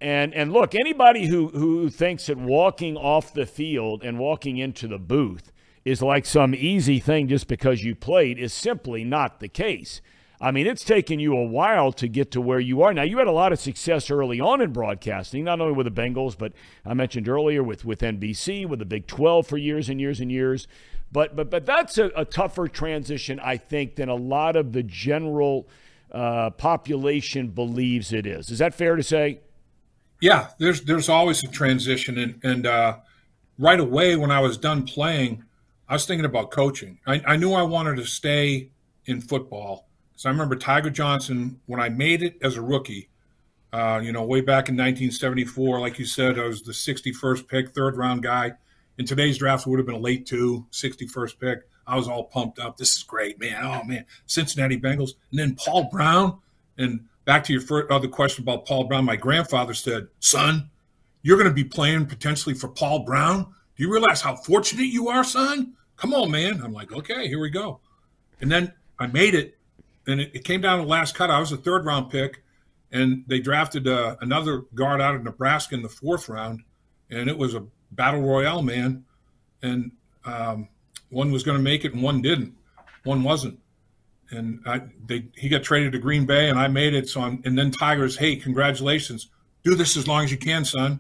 and look, anybody who thinks that walking off the field and walking into the booth is like some easy thing just because you played is simply not the case. I mean, it's taken you a while to get to where you are. Now, you had a lot of success early on in broadcasting, not only with the Bengals, but I mentioned earlier with NBC, with the Big 12 for years and years and years. But that's a tougher transition, I think, than a lot of the general population believes it is. Is that fair to say? Yeah, there's always a transition. And right away when I was done playing, I was thinking about coaching. I knew I wanted to stay in football. So I remember Tiger Johnson, when I made it as a rookie, way back in 1974, like you said, I was the 61st pick, third-round guy. In today's draft, it would have been a late 61st pick. I was all pumped up. This is great, man. Oh, man, Cincinnati Bengals. And then Paul Brown. And back to your other question about Paul Brown, my grandfather said, son, you're going to be playing potentially for Paul Brown? Do you realize how fortunate you are, son? Come on, man. I'm like, okay, here we go. And then I made it. And it came down to the last cut. I was a third-round pick, and they drafted another guard out of Nebraska in the fourth round, and it was a battle royale, man. And one was going to make it and one didn't. One wasn't. And he got traded to Green Bay, and I made it. And then Tigers, hey, congratulations. Do this as long as you can, son.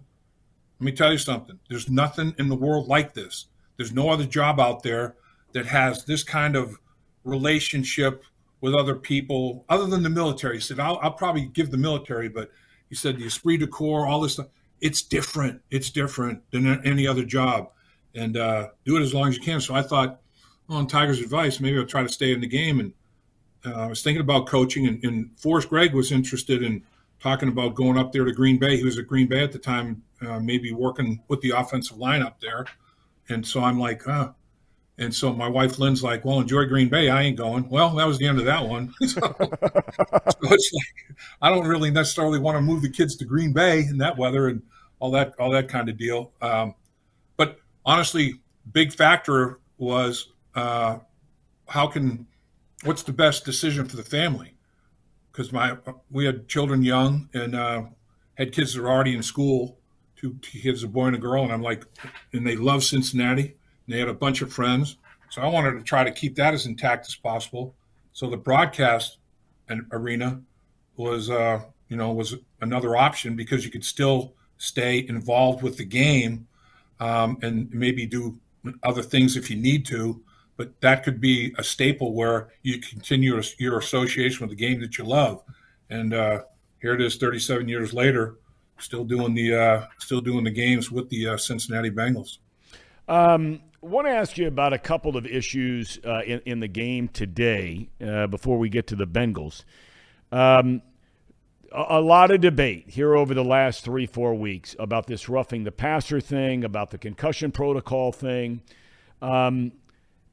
Let me tell you something. There's nothing in the world like this. There's no other job out there that has this kind of relationship with other people, other than the military. He said, I'll probably give the military, but he said the esprit de corps, all this stuff, it's different. It's different than any other job. And do it as long as you can. So I thought, on Tiger's advice, maybe I'll try to stay in the game. And I was thinking about coaching, and Forrest Gregg was interested in talking about going up there to Green Bay. He was at Green Bay at the time, maybe working with the offensive line up there. And so I'm like, huh. And so my wife, Lynn's like, well, enjoy Green Bay. I ain't going. Well, that was the end of that one. So it's like, I don't really necessarily want to move the kids to Green Bay in that weather and all that kind of deal. But honestly, big factor was what's the best decision for the family? Because we had children young and had kids that were already in school, two kids, a boy and a girl. And I'm like, and they love Cincinnati. They had a bunch of friends. So I wanted to try to keep that as intact as possible. So the broadcast arena was another option because you could still stay involved with the game and maybe do other things if you need to. But that could be a staple where you continue your association with the game that you love. And here it is 37 years later, still doing the games with the Cincinnati Bengals. I want to ask you about a couple of issues in the game today before we get to the Bengals. A lot of debate here over the last 3-4 weeks about this roughing the passer thing, about the concussion protocol thing. And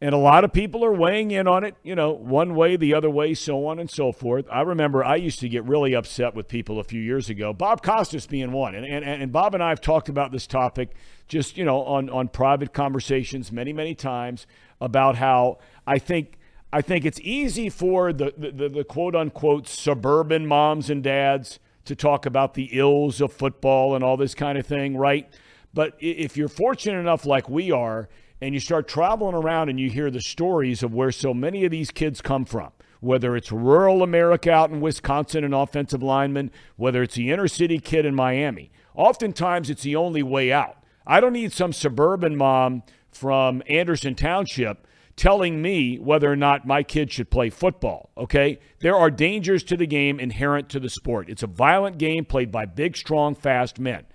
a lot of people are weighing in on it, one way, the other way, so on and so forth. I remember I used to get really upset with people a few years ago, Bob Costas being one. And Bob and I have talked about this topic just, on private conversations many, many times about how I think I think it's easy for the quote-unquote suburban moms and dads to talk about the ills of football and all this kind of thing, right? But if you're fortunate enough like we are and you start traveling around and you hear the stories of where so many of these kids come from, whether it's rural America out in Wisconsin, an offensive lineman, whether it's the inner-city kid in Miami, oftentimes it's the only way out. I don't need some suburban mom from Anderson Township telling me whether or not my kid should play football, okay? There are dangers to the game inherent to the sport. It's a violent game played by big, strong, fast men.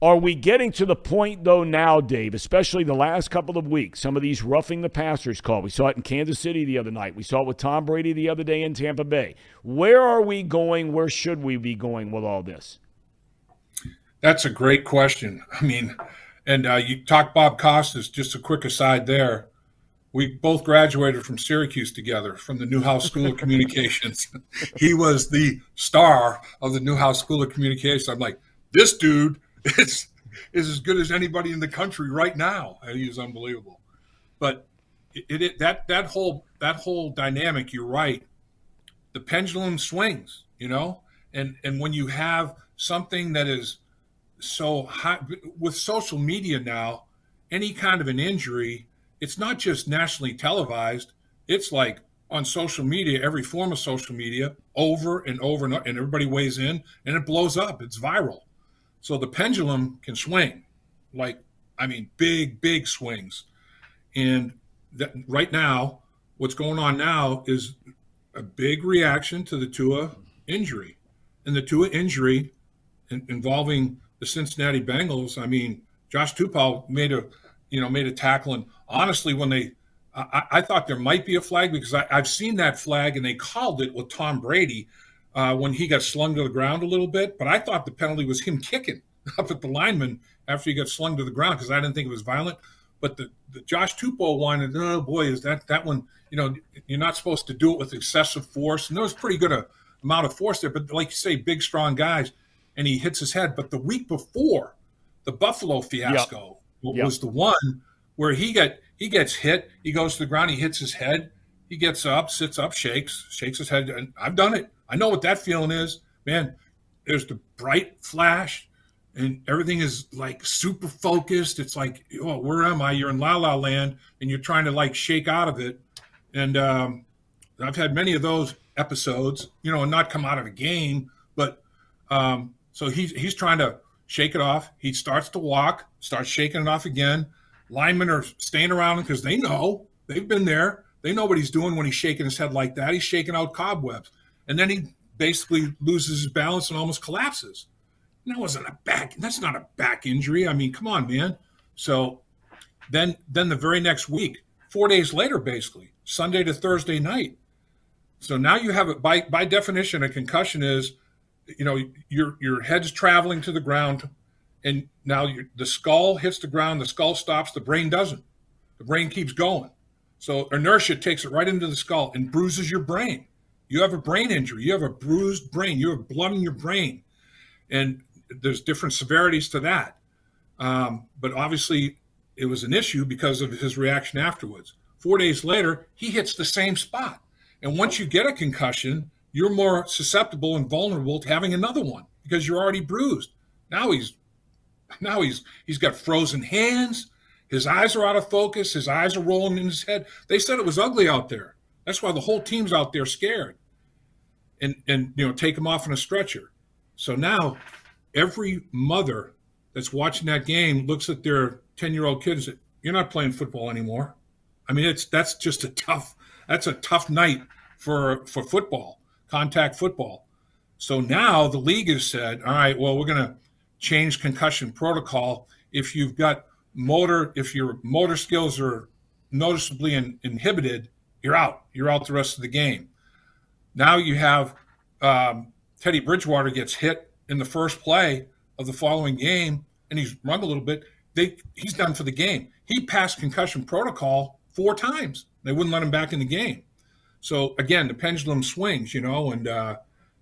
Are we getting to the point, though, now, Dave, especially the last couple of weeks, some of these roughing the passers call. We saw it in Kansas City the other night. We saw it with Tom Brady the other day in Tampa Bay. Where are we going? Where should we be going with all this? That's a great question. I mean, and you talk Bob Costas, just a quick aside there. We both graduated from Syracuse together from the Newhouse School of Communications. He was the star of the Newhouse School of Communications. I'm like, this dude is as good as anybody in the country right now. And he is unbelievable. But that whole dynamic, you're right. The pendulum swings, you know, and when you have something that is so high with social media now, any kind of an injury, it's not just nationally televised. It's like on social media, every form of social media, over and over and over, and everybody weighs in, and it blows up. It's viral. So the pendulum can swing, like, I mean, big, big swings. And that right now, what's going on now is a big reaction to the Tua injury. And the Tua injury involving the Cincinnati Bengals, I mean, Josh Tupou made a tackle. And honestly, when I thought there might be a flag because I've seen that flag and they called it with Tom Brady when he got slung to the ground a little bit. But I thought the penalty was him kicking up at the lineman after he got slung to the ground because I didn't think it was violent. But the Josh Tupou one, and oh boy, is that one, you know, you're not supposed to do it with excessive force. And there was pretty good amount of force there. But like you say, big, strong guys, and he hits his head. But the week before, the Buffalo fiasco. Yep. Was the one where he gets hit, he goes to the ground, he hits his head, he gets up, sits up, shakes his head, and I've done it. I know what that feeling is. Man, there's the bright flash, and everything is, like, super focused. It's like, oh, where am I? You're in La La Land, and you're trying to, like, shake out of it. And I've had many of those episodes, you know, and not come out of the game. But so he's trying to shake it off. He starts to walk, starts shaking it off again. Linemen are staying around because they know. They've been there. They know what he's doing when he's shaking his head like that. He's shaking out cobwebs. And then he basically loses his balance and almost collapses. And that wasn't a back. That's not a back injury. I mean, come on, man. So then the very next week, 4 days later, basically, Sunday to Thursday night. So now you have it. By definition, a concussion is, you know, your head's traveling to the ground, and now the skull hits the ground, the skull stops, the brain doesn't. The brain keeps going. So inertia takes it right into the skull and bruises your brain. You have a brain injury. You have a bruised brain. You have blood in your brain. And there's different severities to that. But obviously it was an issue because of his reaction afterwards. 4 days later, he hits the same spot. And once you get a concussion, you're more susceptible and vulnerable to having another one because you're already bruised. Now he's got frozen hands. His eyes are out of focus. His eyes are rolling in his head. They said it was ugly out there. That's why the whole team's out there scared. And you know, take him off on a stretcher. So now every mother that's watching that game looks at their 10-year-old kids. You're not playing football anymore. I mean, that's a tough night for football. Contact football. So now the league has said, all right, well, we're going to change concussion protocol. If your motor skills are noticeably inhibited, you're out. You're out the rest of the game. Now you have Teddy Bridgewater gets hit in the first play of the following game, and he's run a little bit. He's done for the game. He passed concussion protocol 4 times. They wouldn't let him back in the game. So, again, the pendulum swings, you know, and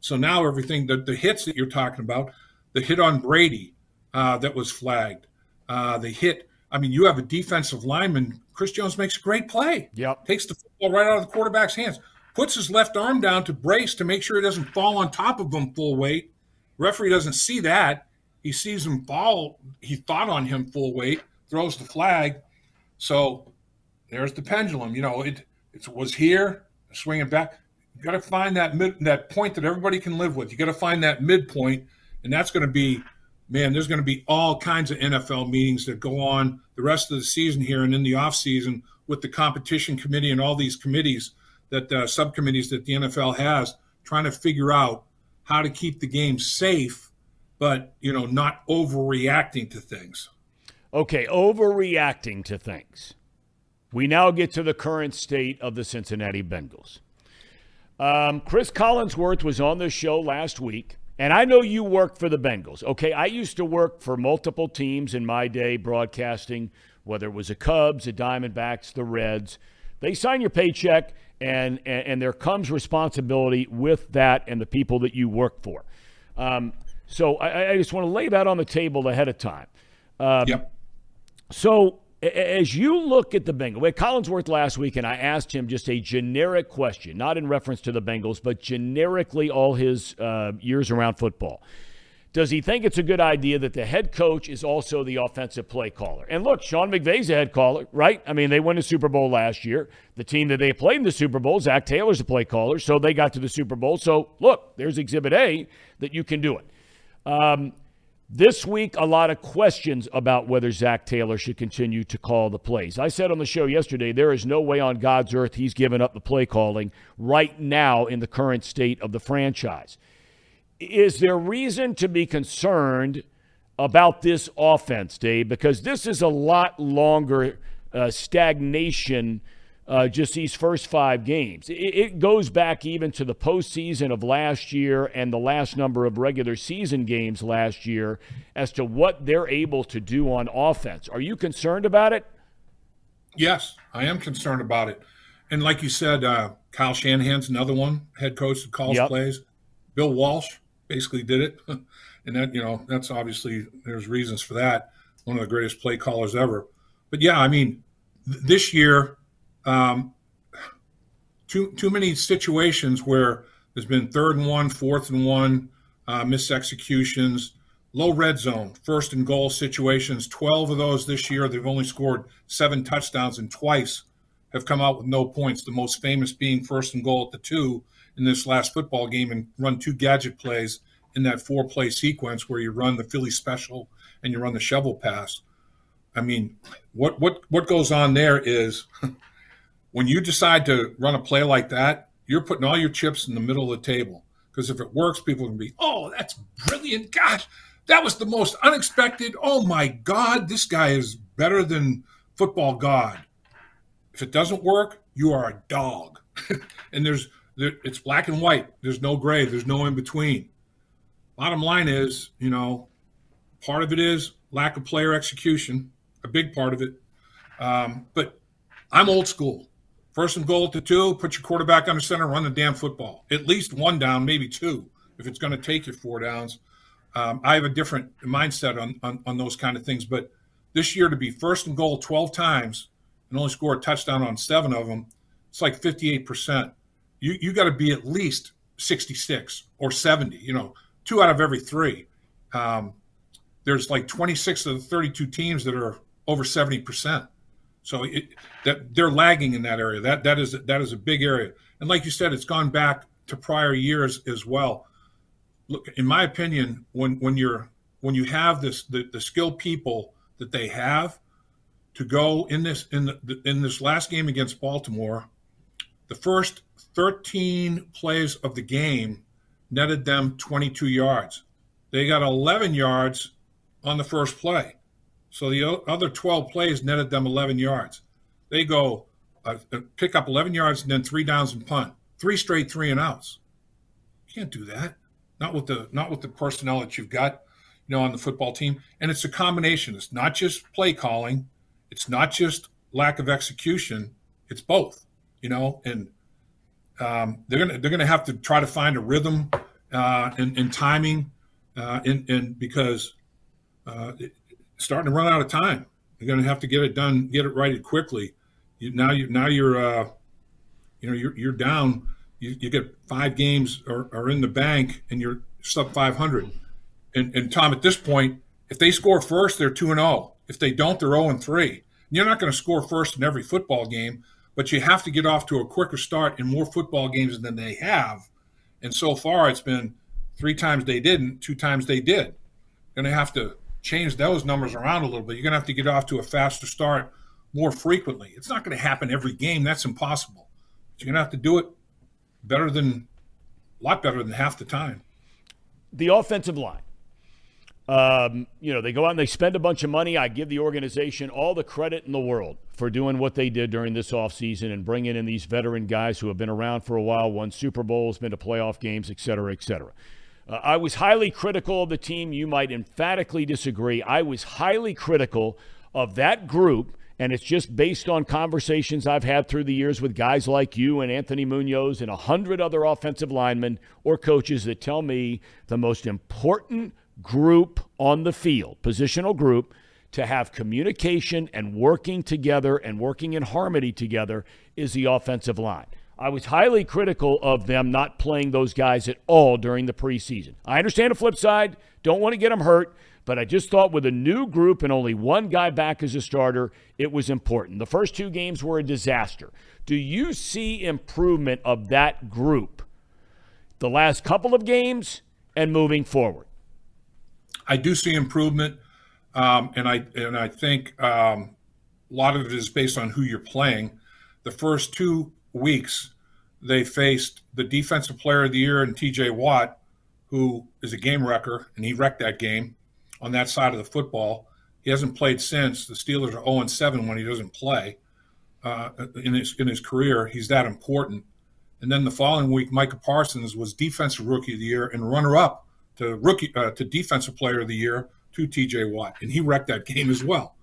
so now everything, the hits that you're talking about, the hit on Brady that was flagged, the hit I mean, you have a defensive lineman. Chris Jones makes a great play. Yep. Takes the football right out of the quarterback's hands. Puts his left arm down to brace to make sure it doesn't fall on top of him full weight. Referee doesn't see that. He sees him fall. He thought on him full weight, throws the flag. So there's the pendulum. You know, it was here, swinging back. You got to find that point that everybody can live with. You got to find that midpoint, and that's going to be, man, there's going to be all kinds of NFL meetings that go on the rest of the season here and in the off season with the competition committee and all these committees that subcommittees that the NFL has, trying to figure out how to keep the game safe, but, you know, not overreacting to things. Okay, overreacting to things. We now get to the current state of the Cincinnati Bengals. Chris Collinsworth was on this show last week, and I know you work for the Bengals. Okay, I used to work for multiple teams in my day broadcasting, whether it was the Cubs, the Diamondbacks, the Reds. They sign your paycheck, and there comes responsibility with that and the people that you work for. So I just want to lay that on the table ahead of time. Yep. So as you look at the Bengals, we had Collinsworth last week, and I asked him just a generic question, not in reference to the Bengals, but generically all his years around football. Does he think it's a good idea that the head coach is also the offensive play caller? And look, Sean McVay's a head caller, right? I mean, they won the Super Bowl last year. The team that they played in the Super Bowl, Zach Taylor's the play caller, so they got to the Super Bowl. So, look, there's Exhibit A that you can do it. This week, a lot of questions about whether Zach Taylor should continue to call the plays. I said on the show yesterday, there is no way on God's earth he's given up the play calling right now in the current state of the franchise. Is there reason to be concerned about this offense, Dave? Because this is a lot longer stagnation just these first five games. It goes back even to the postseason of last year and the last number of regular season games last year as to what they're able to do on offense. Are you concerned about it? Yes, I am concerned about it. And like you said, Kyle Shanahan's another one, head coach that calls plays. Bill Walsh basically did it. And that, you know, that's obviously, there's reasons for that. One of the greatest play callers ever. But yeah, I mean, this year, too many situations where there's been 3rd and 1, 4th and 1, missed executions, low red zone, 1st and goal situations. 12 of those this year. They've only scored 7 touchdowns, and twice have come out with no points. The most famous being 1st and goal at the 2 in this last football game, and run 2 gadget plays in that 4-play sequence where you run the Philly special and you run the shovel pass. I mean, what goes on there is when you decide to run a play like that, you're putting all your chips in the middle of the table. Because if it works, people can be, oh, that's brilliant. Gosh, that was the most unexpected. Oh, my God, this guy is better than football God. If it doesn't work, you are a dog. And it's black and white. There's no gray. There's no in between. Bottom line is, you know, part of it is lack of player execution, a big part of it. But I'm old school. 1st and goal at the 2, put your quarterback under center, run the damn football. At least 1 down, maybe 2, if it's going to take you 4 downs. I have a different mindset on those kind of things. But this year to be 1st and goal 12 times and only score a touchdown on 7 of them, it's like 58%. You got to be at least 66 or 70, you know, 2 out of every 3. There's like 26 of the 32 teams that are over 70%. So that they're lagging in that area. That is a big area. And like you said, it's gone back to prior years as well. Look, in my opinion, when you have this the skilled people that they have to go in this last game against Baltimore, the first 13 plays of the game netted them 22 yards. They got 11 yards on the first play. So the other 12 plays netted them 11 yards. They go pick up 11 yards and then 3 downs and punt. 3 straight 3-and-outs. You can't do that. Not with the personnel that you've got, you know, on the football team. And it's a combination. It's not just play calling. It's not just lack of execution. It's both, you know, and they're gonna have to try to find a rhythm and timing, and because starting to run out of time. You're going to have to get it done, get it right quickly. Now you're down. You get 5 games are in the bank, and you're sub 500. And Tom, at this point, if they score first, they're 2-0. If they don't, they're 0-3. You're not going to score first in every football game, but you have to get off to a quicker start in more football games than they have. And so far, it's been 3 times they didn't, 2 times they did. Going to have to change those numbers around a little bit. You're going to have to get off to a faster start more frequently. It's not going to happen every game. That's impossible. But you're going to have to do it a lot better than half the time. The offensive line. They go out and they spend a bunch of money. I give the organization all the credit in the world for doing what they did during this offseason and bringing in these veteran guys who have been around for a while, won Super Bowls, been to playoff games, et cetera, et cetera. I was highly critical of the team. You might emphatically disagree. I was highly critical of that group, and it's just based on conversations I've had through the years with guys like you and Anthony Munoz and 100 other offensive linemen or coaches that tell me the most important group on the field, positional group, to have communication and working together and working in harmony together is the offensive line. I was highly critical of them not playing those guys at all during the preseason. I understand the flip side, don't want to get them hurt, but I just thought with a new group and only one guy back as a starter, it was important. The first 2 games were a disaster. Do you see improvement of that group the last couple of games and moving forward? I do see improvement, and I think a lot of it is based on who you're playing. The first 2 weeks, they faced the Defensive Player of the Year and T.J. Watt, who is a game wrecker, and he wrecked that game on that side of the football. He hasn't played since. The Steelers are 0-7 when he doesn't play in his career. He's that important. And then the following week, Micah Parsons was Defensive Rookie of the Year and runner-up to Defensive Player of the Year to T.J. Watt, and he wrecked that game as well.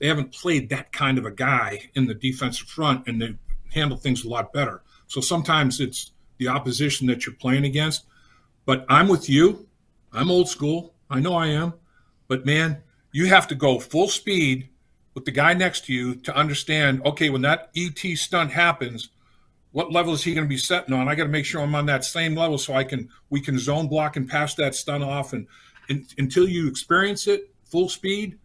They haven't played that kind of a guy in the defensive front, and they handle things a lot better. So sometimes it's the opposition that you're playing against. But I'm with you. I'm old school. I know I am. But, man, you have to go full speed with the guy next to you to understand, okay, when that ET stunt happens, what level is he going to be setting on? I got to make sure I'm on that same level so we can zone block and pass that stunt off. And until you experience it full speed,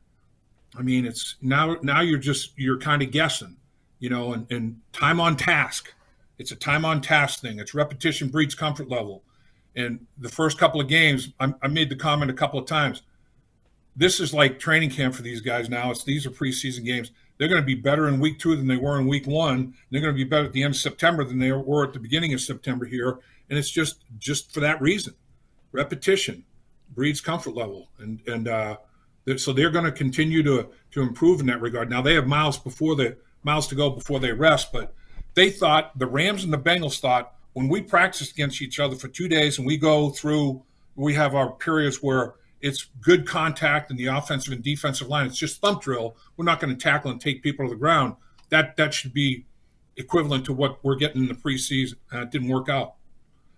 I mean, it's now you're kind of guessing, and time on task. It's a time on task thing. It's repetition breeds comfort level. And the first couple of games, I made the comment a couple of times. This is like training camp for these guys now. These are preseason games. They're going to be better in week 2 than they were in week 1. They're going to be better at the end of September than they were at the beginning of September here. And it's just for that reason. Repetition breeds comfort level. So they're going to continue to improve in that regard. Now they have miles to go before they rest, but they thought, the Rams and the Bengals thought, when we practice against each other for 2 days and we have our periods where it's good contact in the offensive and defensive line. It's just thump drill. We're not going to tackle and take people to the ground. That should be equivalent to what we're getting in the preseason. It didn't work out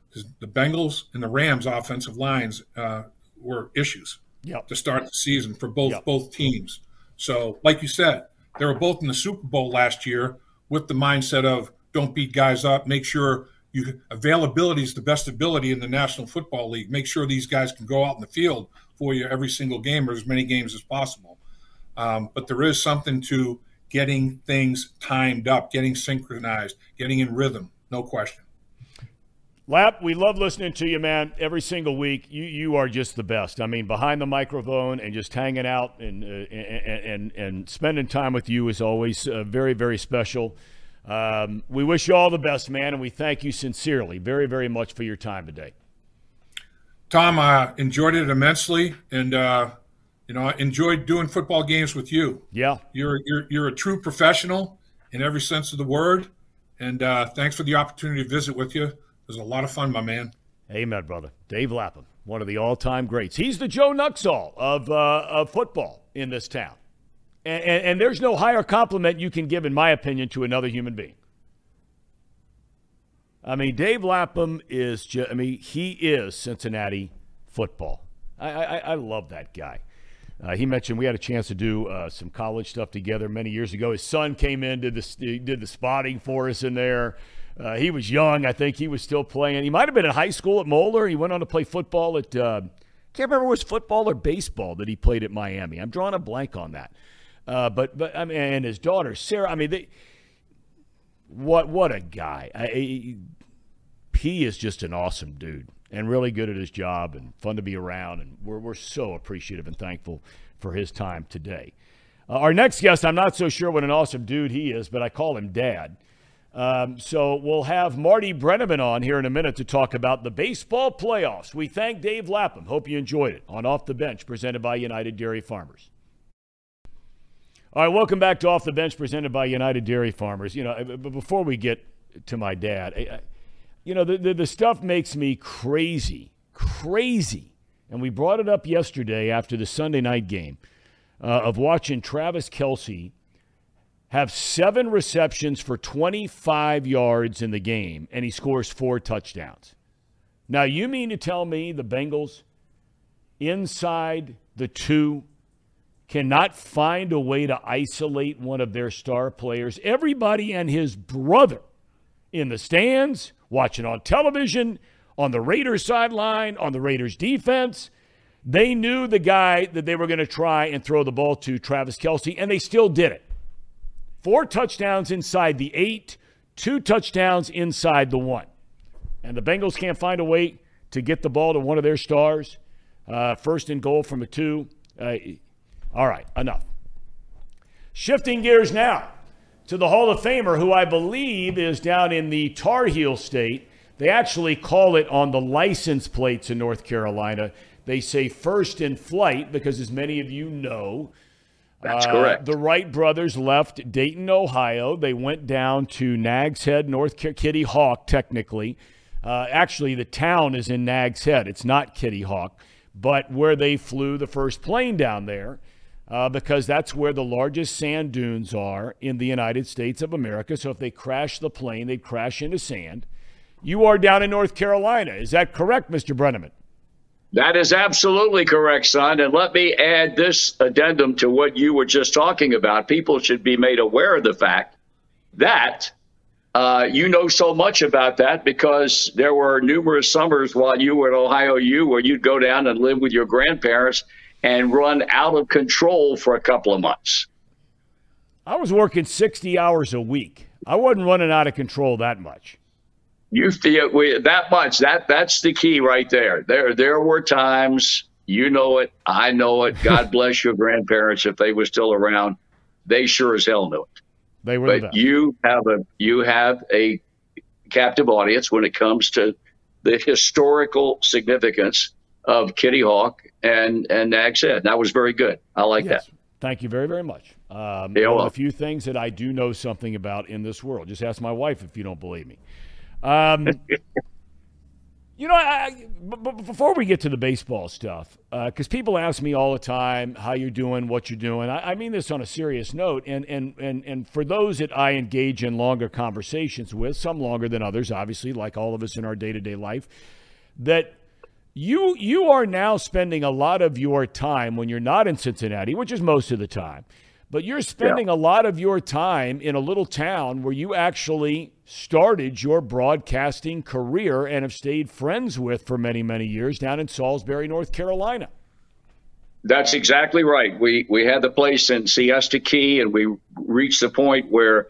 because the Bengals and the Rams' offensive lines were issues to start the season for both teams. So, like you said, they were both in the Super Bowl last year with the mindset of don't beat guys up, make sure availability is the best ability in the National Football League. Make sure these guys can go out in the field for you every single game or as many games as possible. But there is something to getting things timed up, getting synchronized, getting in rhythm, no question. Lap, we love listening to you, man, every single week. You are just the best. I mean, behind the microphone and just hanging out and spending time with you is always very, very special. We wish you all the best, man, and we thank you sincerely very, very much for your time today. Tom, I enjoyed it immensely, and I enjoyed doing football games with you. Yeah. You're a true professional in every sense of the word, and thanks for the opportunity to visit with you. It was a lot of fun, my man. Amen, brother. Dave Lapham, one of the all-time greats. He's the Joe Nuxall of football in this town. And there's no higher compliment you can give, in my opinion, to another human being. I mean, Dave Lapham is he is Cincinnati football. I love that guy. He mentioned we had a chance to do some college stuff together many years ago. His son came in, did the spotting for us in there. He was young. I think he was still playing. He might have been in high school at Moeller. He went on to play football at can't remember if it was football or baseball that he played at Miami. I'm drawing a blank on that. But I mean, and his daughter Sarah. I mean, what a guy. He is just an awesome dude and really good at his job and fun to be around. And we're so appreciative and thankful for his time today. Our next guest, I'm not so sure what an awesome dude he is, but I call him Dad. So we'll have Marty Brennaman on here in a minute to talk about the baseball playoffs. We thank Dave Lapham. Hope you enjoyed it on Off the Bench, presented by United Dairy Farmers. All right, welcome back to Off the Bench, presented by United Dairy Farmers. You know, but before we get to my dad, you know, the stuff makes me crazy. And we brought it up yesterday after the Sunday night game of watching Travis Kelce have 7 receptions for 25 yards in the game, and he scores 4 touchdowns. Now, you mean to tell me the Bengals inside the 2 cannot find a way to isolate one of their star players? Everybody and his brother in the stands, watching on television, on the Raiders sideline, on the Raiders defense, they knew the guy that they were going to try and throw the ball to, Travis Kelce, and they still did it. 4 touchdowns inside the 8, 2 touchdowns inside the 1. And the Bengals can't find a way to get the ball to one of their stars. First and goal from a 2. All right, enough. Shifting gears now to the Hall of Famer, who I believe is down in the Tar Heel State. They actually call it on the license plates in North Carolina. They say first in flight because, as many of you know, that's correct. The Wright brothers left Dayton, Ohio. They went down to Nags Head, North Kitty Hawk, technically. Actually, the town is in Nags Head. It's not Kitty Hawk, but where they flew the first plane down there because that's where the largest sand dunes are in the United States of America. So if they crash the plane, they'd crash into sand. You are down in North Carolina. Is that correct, Mr. Brennaman? That is absolutely correct, son. And let me add this addendum to what you were just talking about. People should be made aware of the fact that you know so much about that because there were numerous summers while you were at Ohio U where you'd go down and live with your grandparents and run out of control for a couple of months. I was working 60 hours a week. I wasn't running out of control that much. You feel that much. That's the key right there. There were times, you know it, I know it. God bless your grandparents if they were still around. They sure as hell knew it. They were. But you have a captive audience when it comes to the historical significance of Kitty Hawk and Nags Head. That was very good. I like that. Thank you very, very much. One of the few things that I do know something about in this world. Just ask my wife if you don't believe me. You know, but before we get to the baseball stuff, because people ask me all the time how you're doing, what you're doing. I mean this on a serious note, and for those that I engage in longer conversations with, some longer than others, obviously, like all of us in our day-to-day life, that you are now spending a lot of your time when you're not in Cincinnati, which is most of the time. But you're spending a lot of your time in a little town where you actually started your broadcasting career and have stayed friends with for many, many years down in Salisbury, North Carolina. That's exactly right. We had the place in Siesta Key, and we reached the point where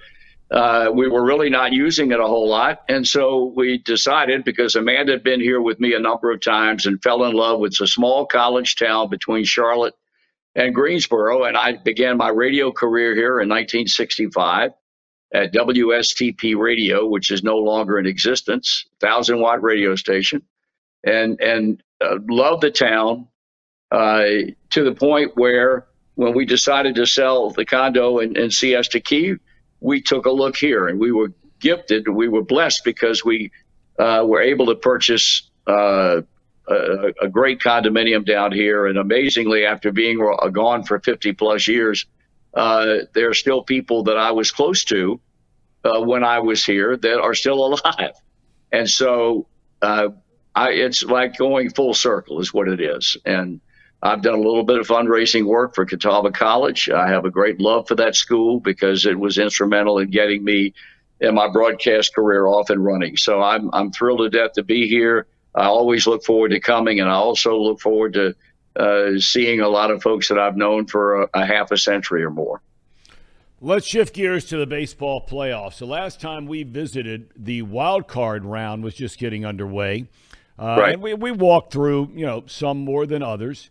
we were really not using it a whole lot. And so we decided, because Amanda had been here with me a number of times and fell in love with a small college town between Charlotte and Greensboro, and I began my radio career here in 1965 at WSTP Radio, which is no longer in existence, 1,000-watt radio station, and loved the town to the point where when we decided to sell the condo in Siesta Key, we took a look here, and we were gifted, we were blessed because we were able to purchase a great condominium down here. And amazingly, after being gone for 50 plus years, there are still people that I was close to when I was here that are still alive. And so it's like going full circle is what it is. And I've done a little bit of fundraising work for Catawba College. I have a great love for that school because it was instrumental in getting me and my broadcast career off and running. So I'm thrilled to death to be here. I always look forward to coming, and I also look forward to seeing a lot of folks that I've known for a half a century or more. Let's shift gears to the baseball playoffs. The last time we visited, the wild card round was just getting underway. Right. And we walked through, some more than others.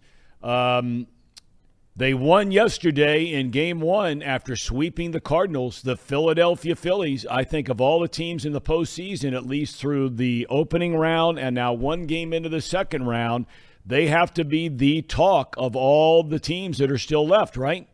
They won yesterday in Game 1 after sweeping the Cardinals, the Philadelphia Phillies. I think of all the teams in the postseason, at least through the opening round and now one game into the second round, they have to be the talk of all the teams that are still left, right?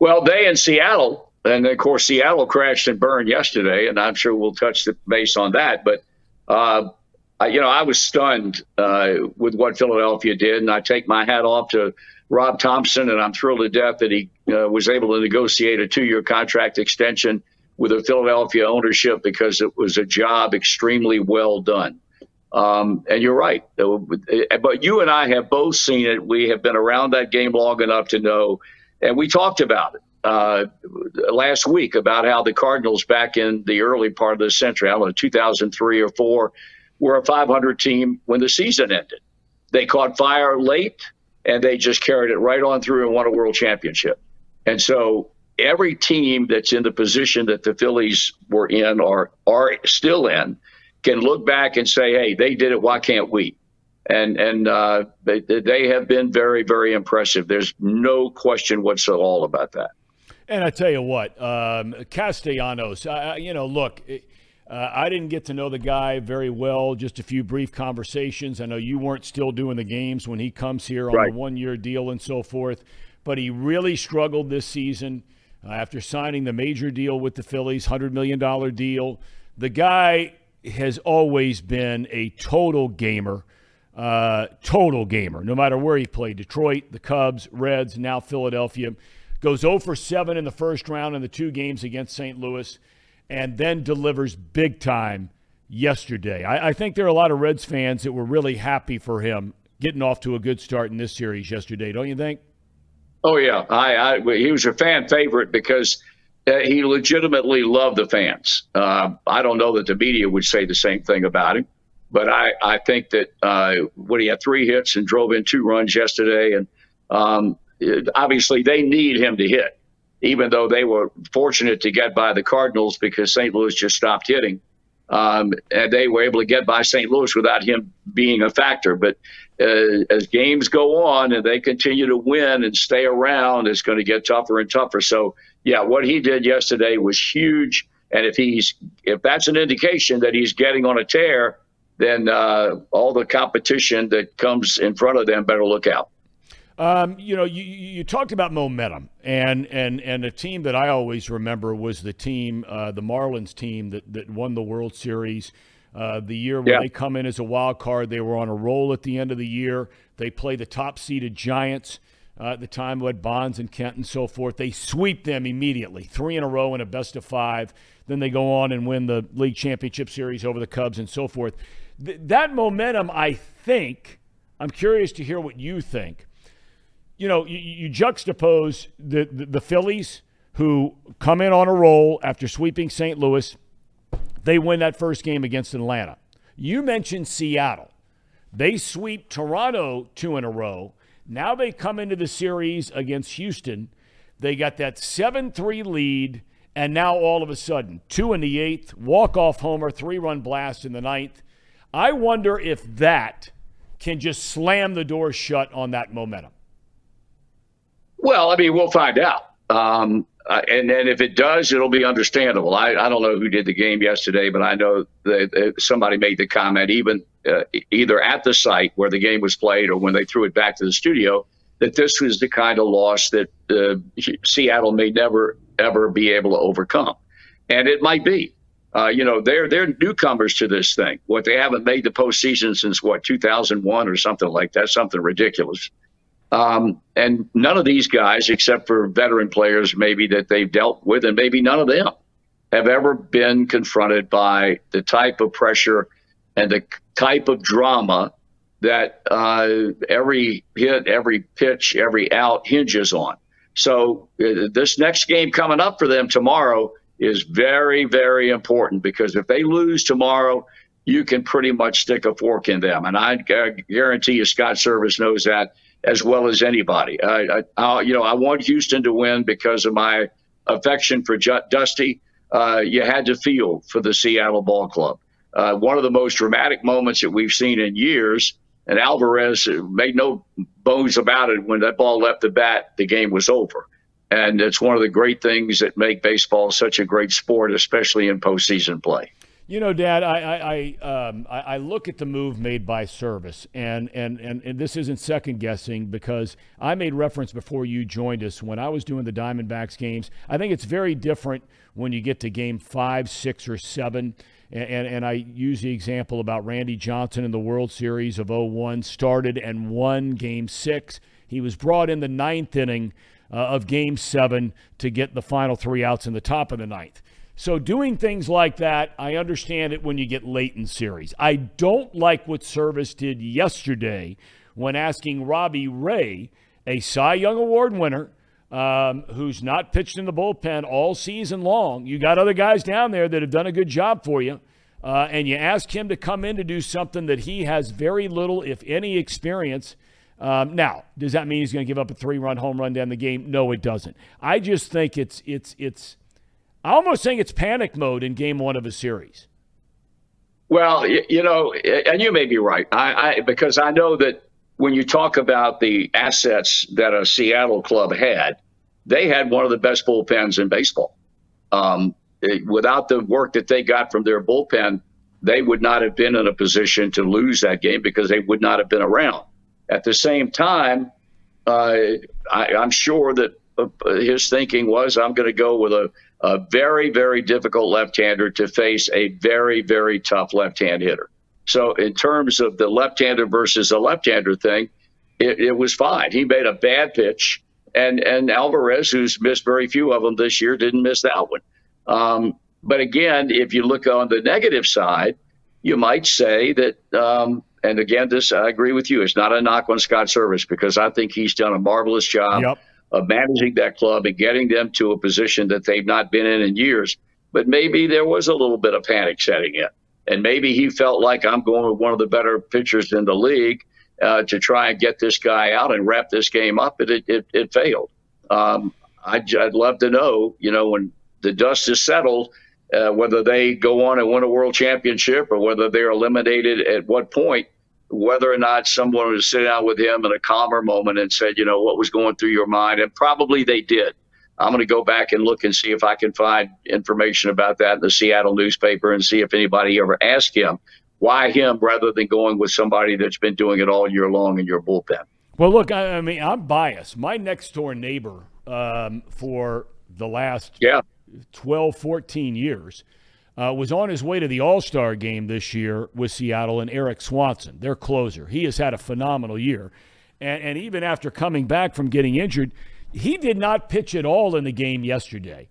Well, they and Seattle, and of course Seattle crashed and burned yesterday, and I'm sure we'll touch the base on that. But, I was stunned with what Philadelphia did, and I take my hat off to Rob Thompson, and I'm thrilled to death that he was able to negotiate a 2-year contract extension with the Philadelphia ownership because it was a job extremely well done. And you're right. But you and I have both seen it. We have been around that game long enough to know, and we talked about it last week about how the Cardinals back in the early part of the century, I don't know, 2003 or 4, were a 500 team when the season ended. They caught fire late, and they just carried it right on through and won a world championship. And so every team that's in the position that the Phillies were in or are still in can look back and say, hey, they did it. Why can't we? And they have been very, very impressive. There's no question whatsoever about that. And I tell you what, Castellanos, look, I didn't get to know the guy very well, just a few brief conversations. I know you weren't still doing the games when he comes here on the one-year deal and so forth, but he really struggled this season after signing the major deal with the Phillies, $100 million deal. The guy has always been a total gamer, no matter where he played, Detroit, the Cubs, Reds, now Philadelphia. Goes 0-for-7 in the first round in the 2 games against St. Louis, and then delivers big time yesterday. I think there are a lot of Reds fans that were really happy for him getting off to a good start in this series yesterday, don't you think? Oh, yeah. He was a fan favorite because he legitimately loved the fans. I don't know that the media would say the same thing about him, but I think that when he had 3 hits and drove in 2 runs yesterday, and obviously they need him to hit, even though they were fortunate to get by the Cardinals because St. Louis just stopped hitting. And they were able to get by St. Louis without him being a factor. But as games go on and they continue to win and stay around, it's going to get tougher and tougher. So, yeah, what he did yesterday was huge. And if that's an indication that he's getting on a tear, then all the competition that comes in front of them better look out. You talked about momentum, and a team that I always remember was the team, the Marlins team that won the World Series the year when they come in as a wild card. They were on a roll at the end of the year. They play the top-seeded Giants at the time, led Bonds and Kent and so forth. They sweep them immediately, 3 in a row in a best-of-5. Then they go on and win the league championship series over the Cubs and so forth. That momentum, I think, I'm curious to hear what you think. You juxtapose the Phillies, who come in on a roll after sweeping St. Louis. They win that first game against Atlanta. You mentioned Seattle. They sweep Toronto 2 in a row. Now they come into the series against Houston. They got that 7-3 lead, and now all of a sudden, 2 in the 8th, walk-off homer, 3-run blast in the 9th. I wonder if that can just slam the door shut on that momentum. Well, I mean, we'll find out. And if it does, it'll be understandable. I don't know who did the game yesterday, but I know that somebody made the comment, even either at the site where the game was played or when they threw it back to the studio, that this was the kind of loss that Seattle may never, ever be able to overcome. And it might be. They're newcomers to this thing. What they haven't made the postseason since, 2001 or something like that, something ridiculous. And none of these guys, except for veteran players maybe that they've dealt with, and maybe none of them have ever been confronted by the type of pressure and the type of drama that every hit, every pitch, every out hinges on. So this next game coming up for them tomorrow is very, very important, because if they lose tomorrow, you can pretty much stick a fork in them. And I guarantee you Scott Service knows that as well as anybody. I want Houston to win because of my affection for Dusty. You had to feel for the Seattle Ball Club. One of the most dramatic moments that we've seen in years, and Alvarez made no bones about it. When that ball left the bat, the game was over. And it's one of the great things that make baseball such a great sport, especially in postseason play. You know, Dad, I look at the move made by Service, and this isn't second-guessing, because I made reference before you joined us when I was doing the Diamondbacks games. I think it's very different when you get to game 5, 6, or 7, and I use the example about Randy Johnson in the World Series of 2001, started and won game 6. He was brought in the ninth inning of game 7 to get the final 3 outs in the top of the ninth. So doing things like that, I understand it when you get late in series. I don't like what Service did yesterday when asking Robbie Ray, a Cy Young Award winner, who's not pitched in the bullpen all season long. You got other guys down there that have done a good job for you, and you ask him to come in to do something that he has very little, if any, experience. Now, does that mean he's going to give up a 3-run home run down the game? No, it doesn't. I just think it's I almost think it's panic mode in game 1 of a series. Well, you know, and you may be right. I because I know that when you talk about the assets that a Seattle club had, they had one of the best bullpens in baseball. Without the work that they got from their bullpen, they would not have been in a position to lose that game because they would not have been around. At the same time, I'm sure that his thinking was, I'm going to go with a very, very difficult left-hander to face a very, very tough left-hand hitter. So in terms of the left-hander versus the left-hander thing, it was fine. He made a bad pitch, and Alvarez, who's missed very few of them this year, didn't miss that one. But again, if you look on the negative side, you might say that, and again, this I agree with you, it's not a knock on Scott Service, because I think he's done a marvelous job. Yep. Of managing that club and getting them to a position that they've not been in years. But maybe there was a little bit of panic setting in. And maybe he felt like, I'm going with one of the better pitchers in the league to try and get this guy out and wrap this game up. But it failed. I'd love to know, you know, when the dust is settled, whether they go on and win a world championship or whether they're eliminated at what point, whether or not someone would sit down with him in a calmer moment and said, you know, what was going through your mind? And probably they did. I'm going to go back and look and see if I can find information about that in the Seattle newspaper and see if anybody ever asked him, why him, rather than going with somebody that's been doing it all year long in your bullpen. Well, look, I mean, I'm biased. My next-door neighbor for the last 12, 14 years was on his way to the All-Star game this year with Seattle, and Eric Swanson, their closer. He has had a phenomenal year. And even after coming back from getting injured, he did not pitch at all in the game yesterday.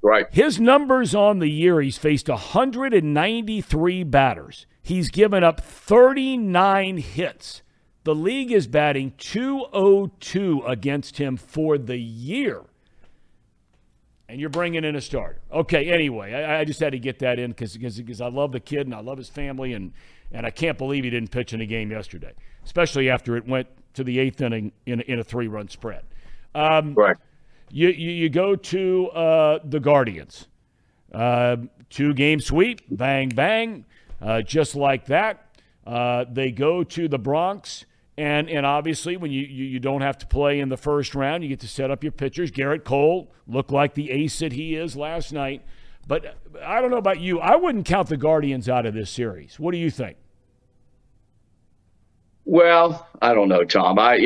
Right. His numbers on the year, he's faced 193 batters. He's given up 39 hits. The league is batting .202 against him for the year. And you're bringing in a starter. Okay, anyway, I just had to get that in because I love the kid and I love his family, and I can't believe he didn't pitch in a game yesterday, especially after it went to the eighth inning in a 3-run spread. Right. You go to the Guardians. 2-game sweep, bang, bang, just like that. They go to the Bronx. And obviously, when you don't have to play in the first round, you get to set up your pitchers. Gerrit Cole looked like the ace that he is last night. But I don't know about you. I wouldn't count the Guardians out of this series. What do you think? Well, I don't know, Tom. I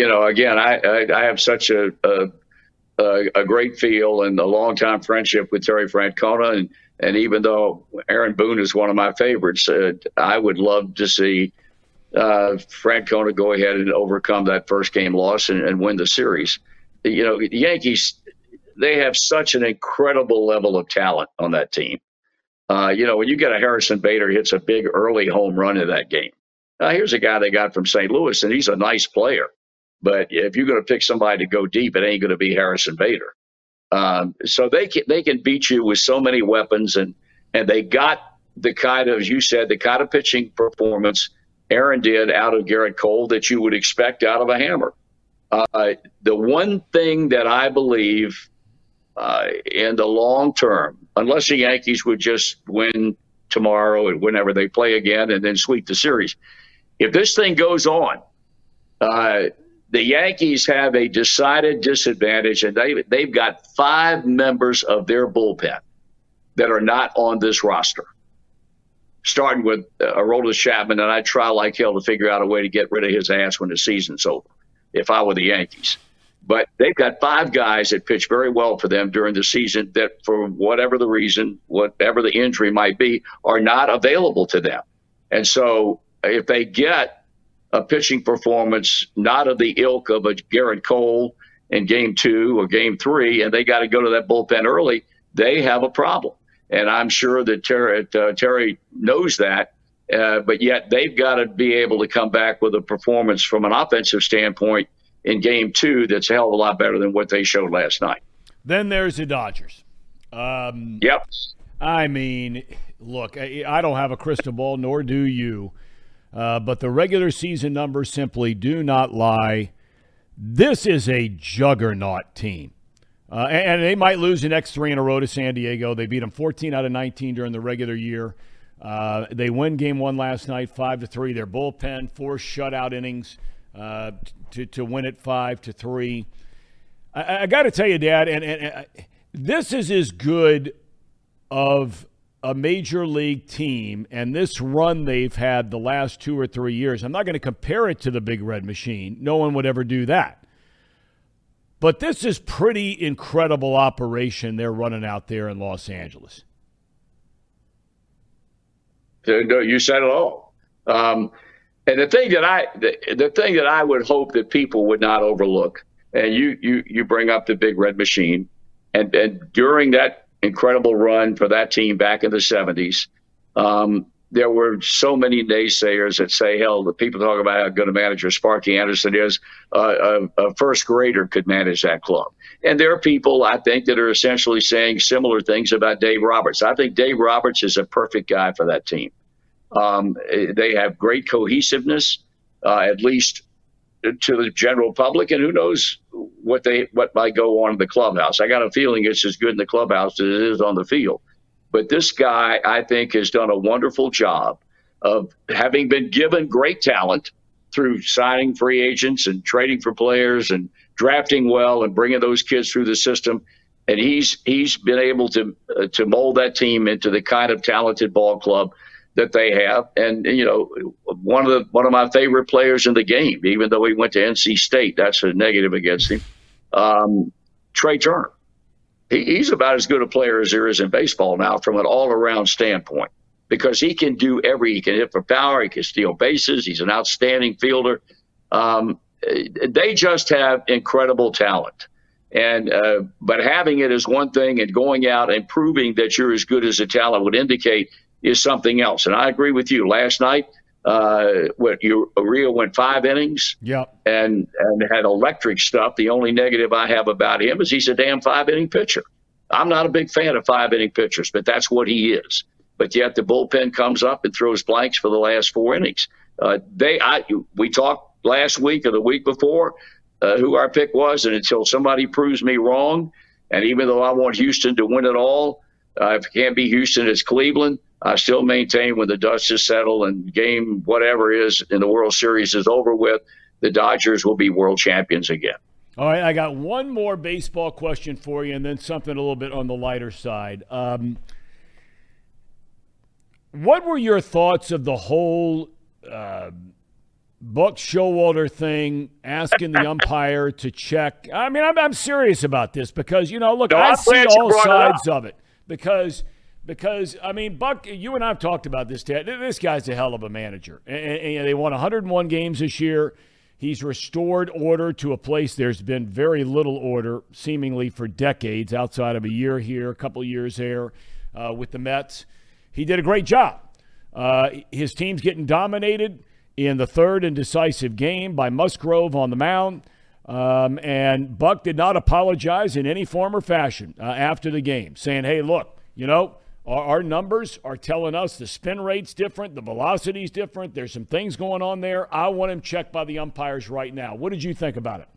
have such a great feel and a long-time friendship with Terry Francona. And even though Aaron Boone is one of my favorites, I would love to see Francona go ahead and overcome that first game loss and win the series. You know, the Yankees, they have such an incredible level of talent on that team. You know, when you get a Harrison Bader hits a big early home run in that game, Here's a guy they got from St. Louis, and he's a nice player. But if you're going to pick somebody to go deep, it ain't going to be Harrison Bader. So they can beat you with so many weapons, and they got the kind of, as you said, the kind of pitching performance Aaron did out of Gerrit Cole that you would expect out of a hammer. The one thing that I believe in the long term, unless the Yankees would just win tomorrow and whenever they play again and then sweep the series, if this thing goes on, the Yankees have a decided disadvantage, and they've got five members of their bullpen that are not on this roster, starting with Aroldis Chapman, and I try like hell to figure out a way to get rid of his ass when the season's over, if I were the Yankees. But they've got five guys that pitch very well for them during the season that, for whatever the reason, whatever the injury might be, are not available to them. And so if they get a pitching performance not of the ilk of a Gerrit Cole in Game 2 or Game 3, and they got to go to that bullpen early, they have a problem. And I'm sure that Terry knows that, but yet they've got to be able to come back with a performance from an offensive standpoint in Game 2 that's a hell of a lot better than what they showed last night. Then there's the Dodgers. Yep. I mean, look, I don't have a crystal ball, nor do you, but the regular season numbers simply do not lie. This is a juggernaut team. And they might lose the next three in a row to San Diego. They beat them 14 out of 19 during the regular year. They win Game 1 last night, 5-3. Their bullpen, four shutout innings to win it 5-3. I got to tell you, Dad, and this is as good of a major league team and this run they've had the last 2 or 3 years. I'm not going to compare it to the Big Red Machine. No one would ever do that. But this is pretty incredible operation they're running out there in Los Angeles. No, you said it all. And the thing that I would hope that people would not overlook, and you bring up the Big Red Machine, and during that incredible run for that team back in the 70s, there were so many naysayers that say, hell, the people talk about how good a manager Sparky Anderson is. A first grader could manage that club. And there are people, I think, that are essentially saying similar things about Dave Roberts. I think Dave Roberts is a perfect guy for that team. They have great cohesiveness, at least to the general public, and who knows what might go on in the clubhouse. I got a feeling it's as good in the clubhouse as it is on the field. But this guy, I think, has done a wonderful job of having been given great talent through signing free agents and trading for players and drafting well and bringing those kids through the system. And he's been able to mold that team into the kind of talented ball club that they have. And, you know, one of my favorite players in the game, even though he went to NC State, that's a negative against him, Trey Turner. He's about as good a player as there is in baseball now from an all-around standpoint, because he can do he can hit for power, he can steal bases, he's an outstanding fielder. They just have incredible talent. And but having it is one thing, and going out and proving that you're as good as the talent would indicate is something else. And I agree with you. Last night, Uria went five innings, yep, and had electric stuff. The only negative I have about him is he's a damn five-inning pitcher. I'm not a big fan of five-inning pitchers, but that's what he is. But yet the bullpen comes up and throws blanks for the last four innings. We talked last week or the week before who our pick was, and until somebody proves me wrong, and even though I want Houston to win it all, if it can't be Houston, it's Cleveland. I still maintain when the dust is settled and game whatever is in the World Series is over with, the Dodgers will be world champions again. All right, I got one more baseball question for you and then something a little bit on the lighter side. What were your thoughts of the whole Buck Showalter thing, asking the umpire to check? I mean, I'm serious about this because, you know, look, I see all sides of it because, I mean, Buck, you and I have talked about this, Ted. This guy's a hell of a manager. And they won 101 games this year. He's restored order to a place there's been very little order, seemingly for decades, outside of a year here, a couple years there with the Mets. He did a great job. His team's getting dominated. in the third and decisive game by Musgrove on the mound. And Buck did not apologize in any form or fashion after the game, saying, hey, look, you know, our numbers are telling us the spin rate's different, the velocity's different, there's some things going on there. I want him checked by the umpires right now. What did you think about it?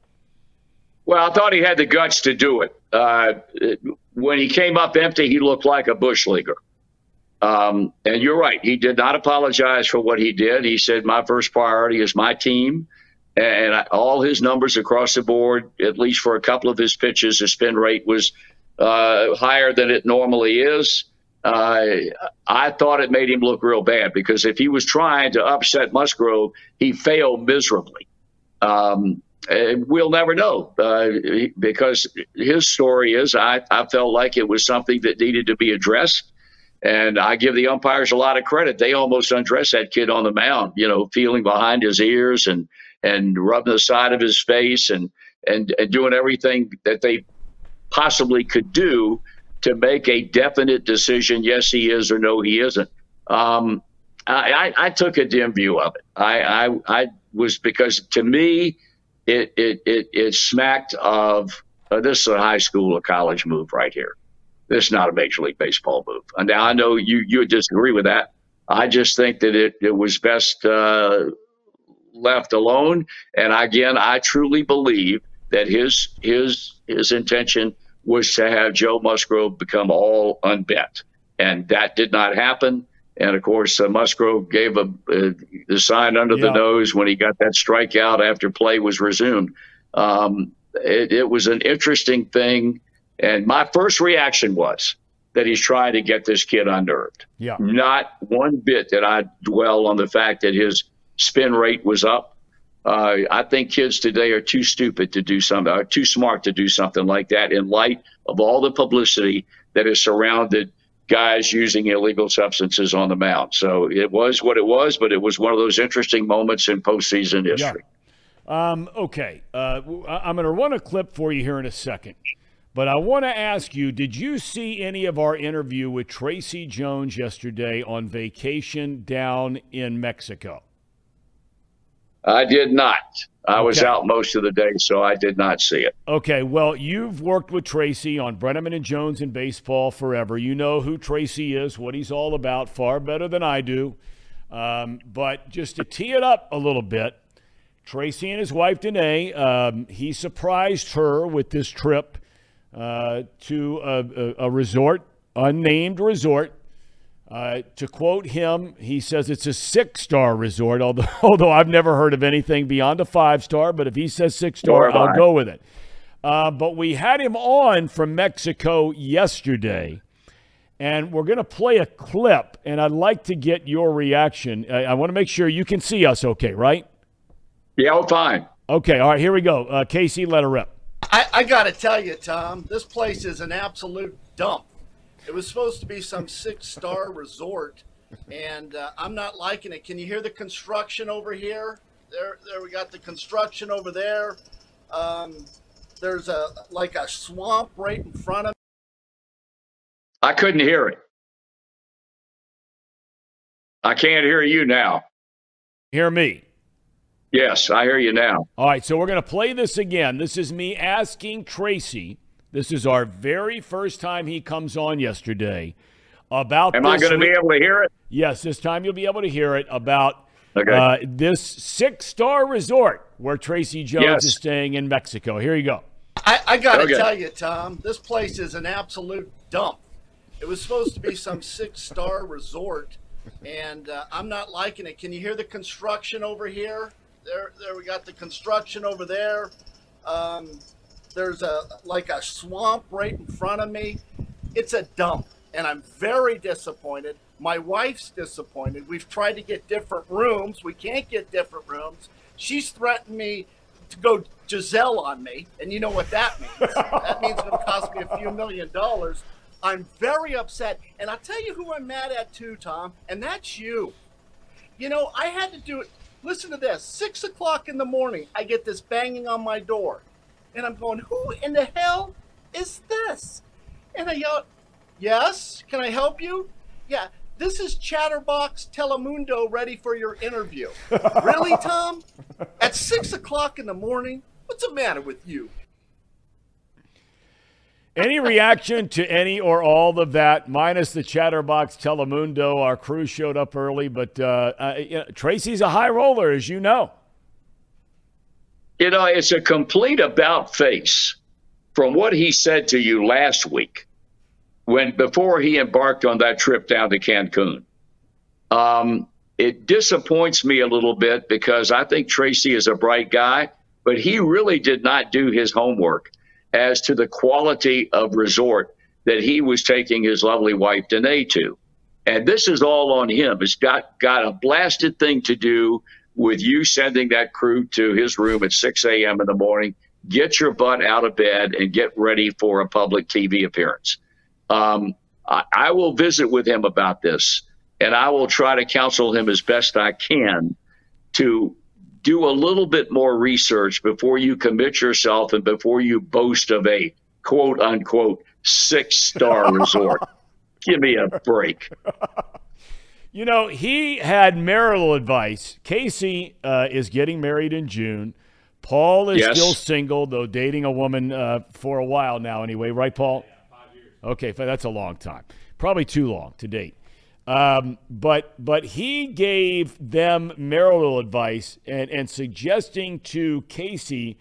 Well, I thought he had the guts to do it. When he came up empty, he looked like a bush leaguer. And you're right. He did not apologize for what he did. He said, my first priority is my team. And all his numbers across the board, at least for a couple of his pitches, his spin rate was higher than it normally is. I thought it made him look real bad, because if he was trying to upset Musgrove, he failed miserably. We'll never know, because his story is, I felt like it was something that needed to be addressed. And I give the umpires a lot of credit. They almost undressed that kid on the mound, you know, feeling behind his ears and rubbing the side of his face and doing everything that they possibly could do to make a definite decision, yes, he is or no, he isn't. I took a dim view of it. I was, because to me, it smacked of, this is a high school or college move right here. This is not a Major League Baseball move. And now I know you would disagree with that. I just think that it was best left alone. And again, I truly believe that his intention was to have Joe Musgrove become all unbent. And that did not happen. And, of course, Musgrove gave the sign under the nose when he got that strikeout after play was resumed. It was an interesting thing. And my first reaction was that he's trying to get this kid unnerved. Yeah. Not one bit did I dwell on the fact that his spin rate was up. I think kids today are too stupid to do something, or too smart to do something like that, in light of all the publicity that has surrounded guys using illegal substances on the mound. So it was what it was, but it was one of those interesting moments in postseason history. Yeah. Okay. I'm going to run a clip for you here in a second. But I want to ask you, did you see any of our interview with Tracy Jones yesterday on vacation down in Mexico? I did not. I was out most of the day, so I did not see it. Okay, well, you've worked with Tracy on Brennaman and Jones in baseball forever. You know who Tracy is, what he's all about, far better than I do. But just to tee it up a little bit, Tracy and his wife, Danae, he surprised her with this trip to a resort, unnamed resort. To quote him, he says it's a 6-star resort, although I've never heard of anything beyond a 5-star, but if he says 6-star, I'll go with it. But we had him on from Mexico yesterday, and we're going to play a clip, and I'd like to get your reaction. I want to make sure you can see us okay, right? Yeah, I'm fine. Okay, all right, here we go. Casey, let her rip. I got to tell you, Tom, this place is an absolute dump. It was supposed to be some 6-star resort, and I'm not liking it. Can you hear the construction over here? There we got the construction over there. There's a swamp right in front of me. I couldn't hear it. I can't hear you now. Hear me? Yes, I hear you now. All right, so we're going to play this again. This is me asking Tracy. This is our very first time he comes on yesterday. About Am I going to be able to hear it? Yes, this time you'll be able to hear it about this 6-star resort where Tracy Jones is staying in Mexico. Here you go. I got to tell you, Tom, this place is an absolute dump. It was supposed to be some 6-star resort, and I'm not liking it. Can you hear the construction over here? There we got the construction over there. There's a swamp right in front of me. It's a dump, and I'm very disappointed. My wife's disappointed. We've tried to get different rooms. We can't get different rooms. She's threatened me to go Giselle on me, and you know what that means. That means it'll cost me a few $1 million. I'm very upset, and I'll tell you who I'm mad at too, Tom, and that's you. You know, I had to do it. Listen to this. 6:00 in the morning, I get this banging on my door. And I'm going, who in the hell is this? And I yell, yes, can I help you? Yeah, This is Chatterbox Telemundo ready for your interview. Really, Tom? At 6 o'clock in the morning? What's the matter with you? Any reaction to any or all of that, minus the Chatterbox Telemundo? Our crew showed up early, but you know, Tracy's a high roller, as you know. You know, it's a complete about-face from what he said to you last week when before he embarked on that trip down to Cancun. It disappoints me a little bit because I think Tracy is a bright guy, but he really did not do his homework as to the quality of resort that he was taking his lovely wife, Danae, to. And this is all on him. It's got a blasted thing to do with you sending that crew to his room at 6 a.m. in the morning. Get your butt out of bed and get ready for a public TV appearance. I will visit with him about this, and I will try to counsel him as best I can to do a little bit more research before you commit yourself and before you boast of a quote-unquote six-star resort. Give me a break. You know, he had marital advice. Casey is getting married in June. Paul is still single, though dating a woman for a while now anyway. Right, Paul? Yeah, 5 years. Okay, that's a long time. Probably too long to date. But he gave them marital advice and suggesting to Casey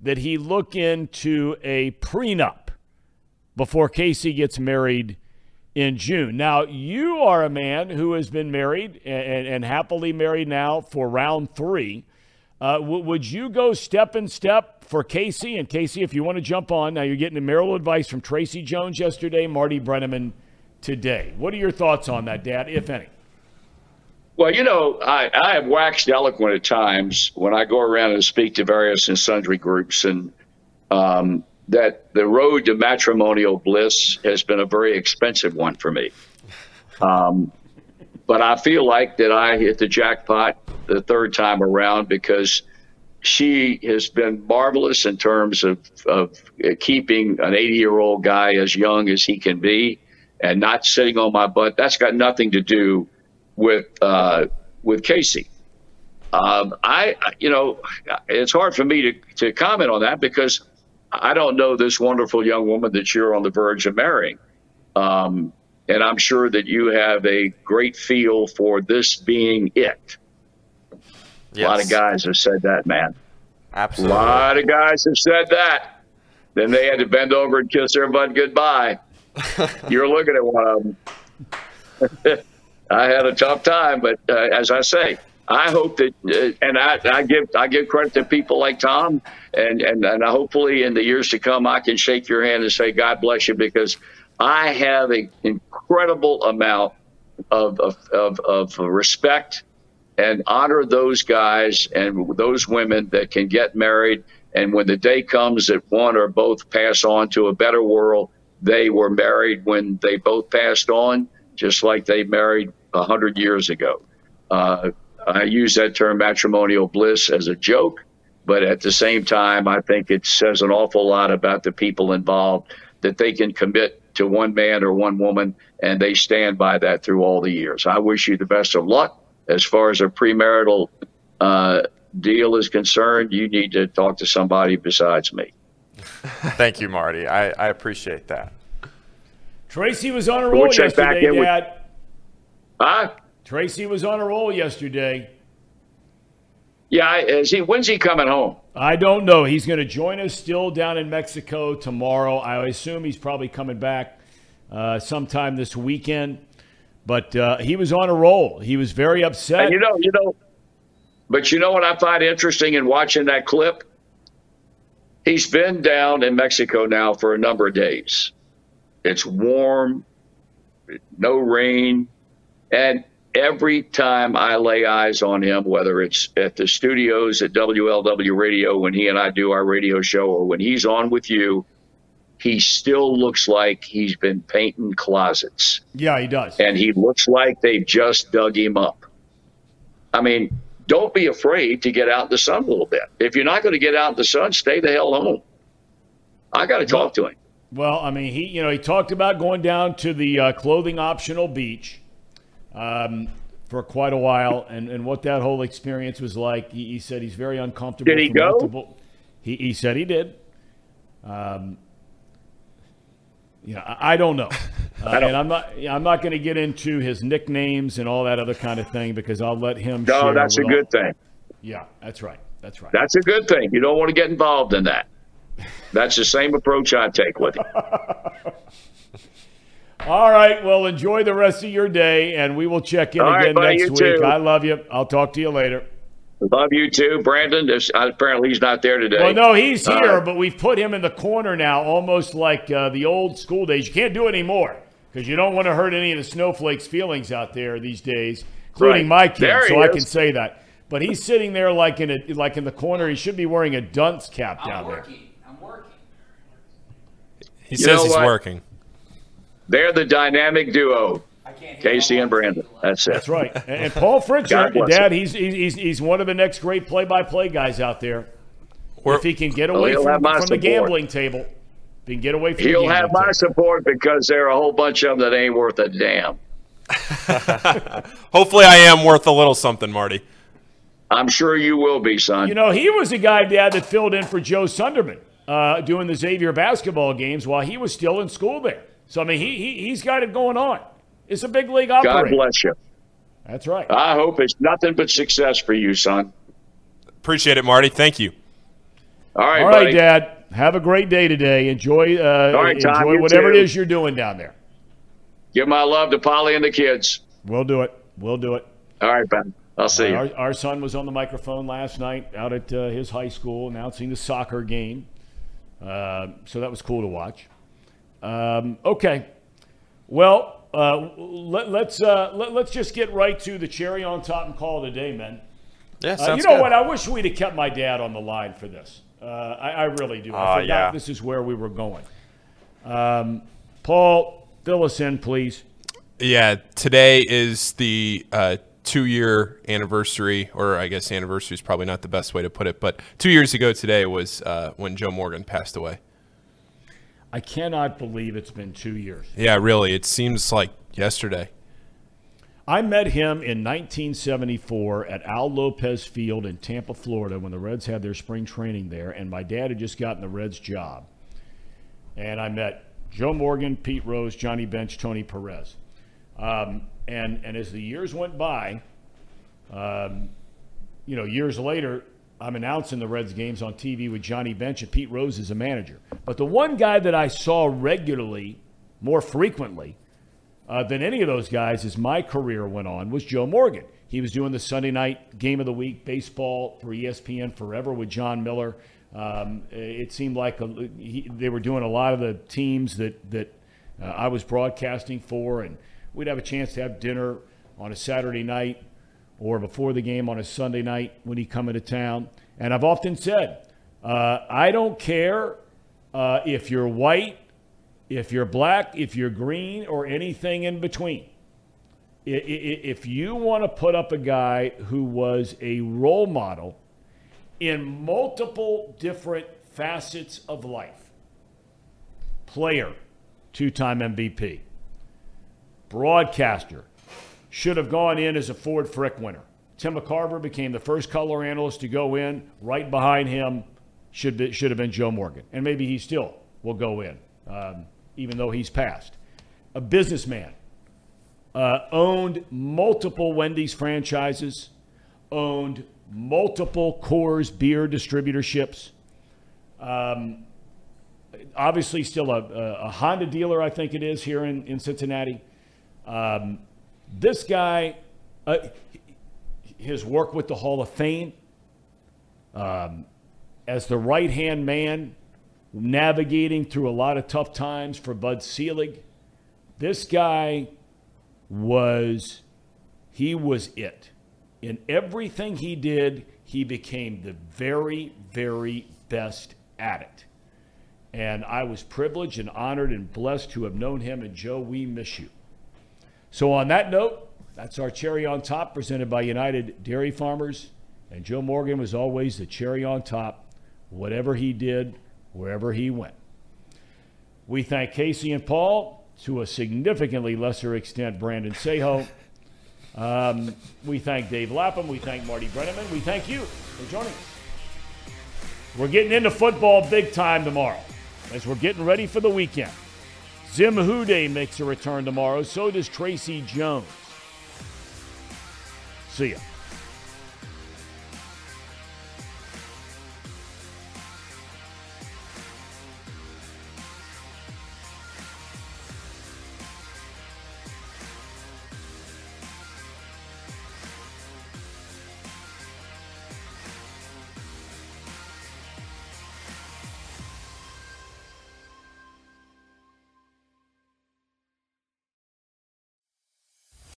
that he look into a prenup before Casey gets married in June. Now, you are a man who has been married and happily married now for round three. Would you go step in step for Casey? And Casey, if you want to jump on, now you're getting the marital advice from Tracy Jones yesterday, Marty Brennaman today. What are your thoughts on that, Dad, if any? Well, you know, I have waxed eloquent at times when I go around and speak to various and sundry groups, and that the road to matrimonial bliss has been a very expensive one for me. But I feel like that I hit the jackpot the third time around because she has been marvelous in terms of keeping an 80-year-old guy as young as he can be. And not sitting on my butt. That's got nothing to do with Casey. You know, it's hard for me to comment on that because I don't know this wonderful young woman that you're on the verge of marrying. And I'm sure that you have a great feel for this being it. Yes. A lot of guys have said that, man. Absolutely. A lot of guys have said that. Then they had to bend over and kiss their butt goodbye. You're looking at one of them. I had a tough time, but as I say, I hope that, and I give credit to people like Tom, and hopefully in the years to come, I can shake your hand and say God bless you, because I have an incredible amount of respect and honor those guys and those women that can get married, and when the day comes that one or both pass on to a better world. They were married when they both passed on, just like they married 100 years ago. I use that term matrimonial bliss as a joke, but at the same time, I think it says an awful lot about the people involved that they can commit to one man or one woman, and they stand by that through all the years. I wish you the best of luck. As far as a premarital deal is concerned, you need to talk to somebody besides me. Thank you, Marty. I appreciate that. Tracy was on a roll yesterday, Dad. Tracy was on a roll yesterday. Yeah, when's he coming home? I don't know. He's going to join us still down in Mexico tomorrow. I assume he's probably coming back sometime this weekend. But he was on a roll. He was very upset. And you know what I find interesting in watching that clip? He's been down in Mexico now for a number of days. It's warm, no rain, and every time I lay eyes on him, whether it's at the studios at WLW Radio when he and I do our radio show or when he's on with you, he still looks like he's been painting closets. Yeah, he does. And he looks like they've just dug him up. I mean, don't be afraid to get out in the sun a little bit. If you're not going to get out in the sun, stay the hell home. I got to talk to him. Well, I mean, he talked about going down to the clothing optional beach. for quite a while, and what that whole experience was like. He said he's very uncomfortable. Did he go? He said he did. I don't know. And I'm not going to get into his nicknames and all that other kind of thing, because I'll let him. No, that's a good thing. Yeah, that's right. That's right. That's a good thing. You don't want to get involved in that. That's the same approach I take with it. All right. Well, enjoy the rest of your day, and we will check in again next week. Too. I love you. I'll talk to you later. Love you too, Brandon. Apparently he's not there today. Well, no, he's here, but we've put him in the corner now, almost like the old school days. You can't do it anymore because you don't want to hurt any of the snowflakes' feelings out there these days, including my kids, so I can say that. But he's sitting there like in the corner. He should be wearing a dunce cap down there. I'm working. He says he's working. They're the dynamic duo, Casey and Brandon. That's it. That's right. And Paul Fritcher, Dad, he's one of the next great play-by-play guys out there. If he can get away from the gambling table, he can get away from. He'll have my support because there are a whole bunch of them that ain't worth a damn. Hopefully, I am worth a little something, Marty. I'm sure you will be, son. You know, he was a guy, Dad, that filled in for Joe Sunderman doing the Xavier basketball games while he was still in school there. So, I mean, he's got it going on. It's a big league operator. God bless you. That's right. I hope it's nothing but success for you, son. Appreciate it, Marty. Thank you. All right, buddy. Dad. Have a great day today. Enjoy whatever it is you're doing down there. Give my love to Polly and the kids. We'll do it. All right, Ben. I'll see you. Our son was on the microphone last night out at his high school announcing the soccer game. So that was cool to watch. Okay. Well, let's just get right to the cherry on top and call it a day, man. Yeah, sounds good. What? I wish we'd have kept my dad on the line for this. I really do. I forgot this is where we were going. Paul, fill us in, please. Yeah, today is the 2-year anniversary, or I guess anniversary is probably not the best way to put it, but 2 years ago today was when Joe Morgan passed away. I cannot believe it's been 2 years. Yeah, really. It seems like yesterday. I met him in 1974 at Al Lopez Field in Tampa, Florida, when the Reds had their spring training there, and my dad had just gotten the Reds job. And I met Joe Morgan, Pete Rose, Johnny Bench, Tony Perez. And as the years went by, years later, I'm announcing the Reds games on TV with Johnny Bench, and Pete Rose is a manager. But the one guy that I saw regularly, more frequently than any of those guys as my career went on, was Joe Morgan. He was doing the Sunday night game of the week, baseball for ESPN forever with John Miller. It seemed like they were doing a lot of the teams that I was broadcasting for, and we'd have a chance to have dinner on a Saturday night or before the game on a Sunday night when he come into town. And I've often said, I don't care if you're white, if you're black, if you're green, or anything in between. If you want to put up a guy who was a role model in multiple different facets of life, player, two-time MVP, broadcaster, should have gone in as a Ford Frick winner. Tim McCarver became the first color analyst to go in. Right behind him should have been Joe Morgan. And maybe he still will go in, even though he's passed. A businessman. Owned multiple Wendy's franchises. Owned multiple Coors beer distributorships. Obviously still a Honda dealer, I think it is, here in Cincinnati. This guy, his work with the Hall of Fame, as the right-hand man, navigating through a lot of tough times for Bud Selig, this guy was it. In everything he did, he became the very, very best at it. And I was privileged and honored and blessed to have known him. And Joe, we miss you. So on that note, that's our cherry on top presented by United Dairy Farmers. And Joe Morgan was always the cherry on top, whatever he did, wherever he went. We thank Casey and Paul, to a significantly lesser extent Brandon Seho, We thank Dave Lapham. We thank Marty Brennaman. We thank you for joining us. We're getting into football big time tomorrow as we're getting ready for the weekend. Zim Hude makes a return tomorrow. So does Tracy Jones. See ya.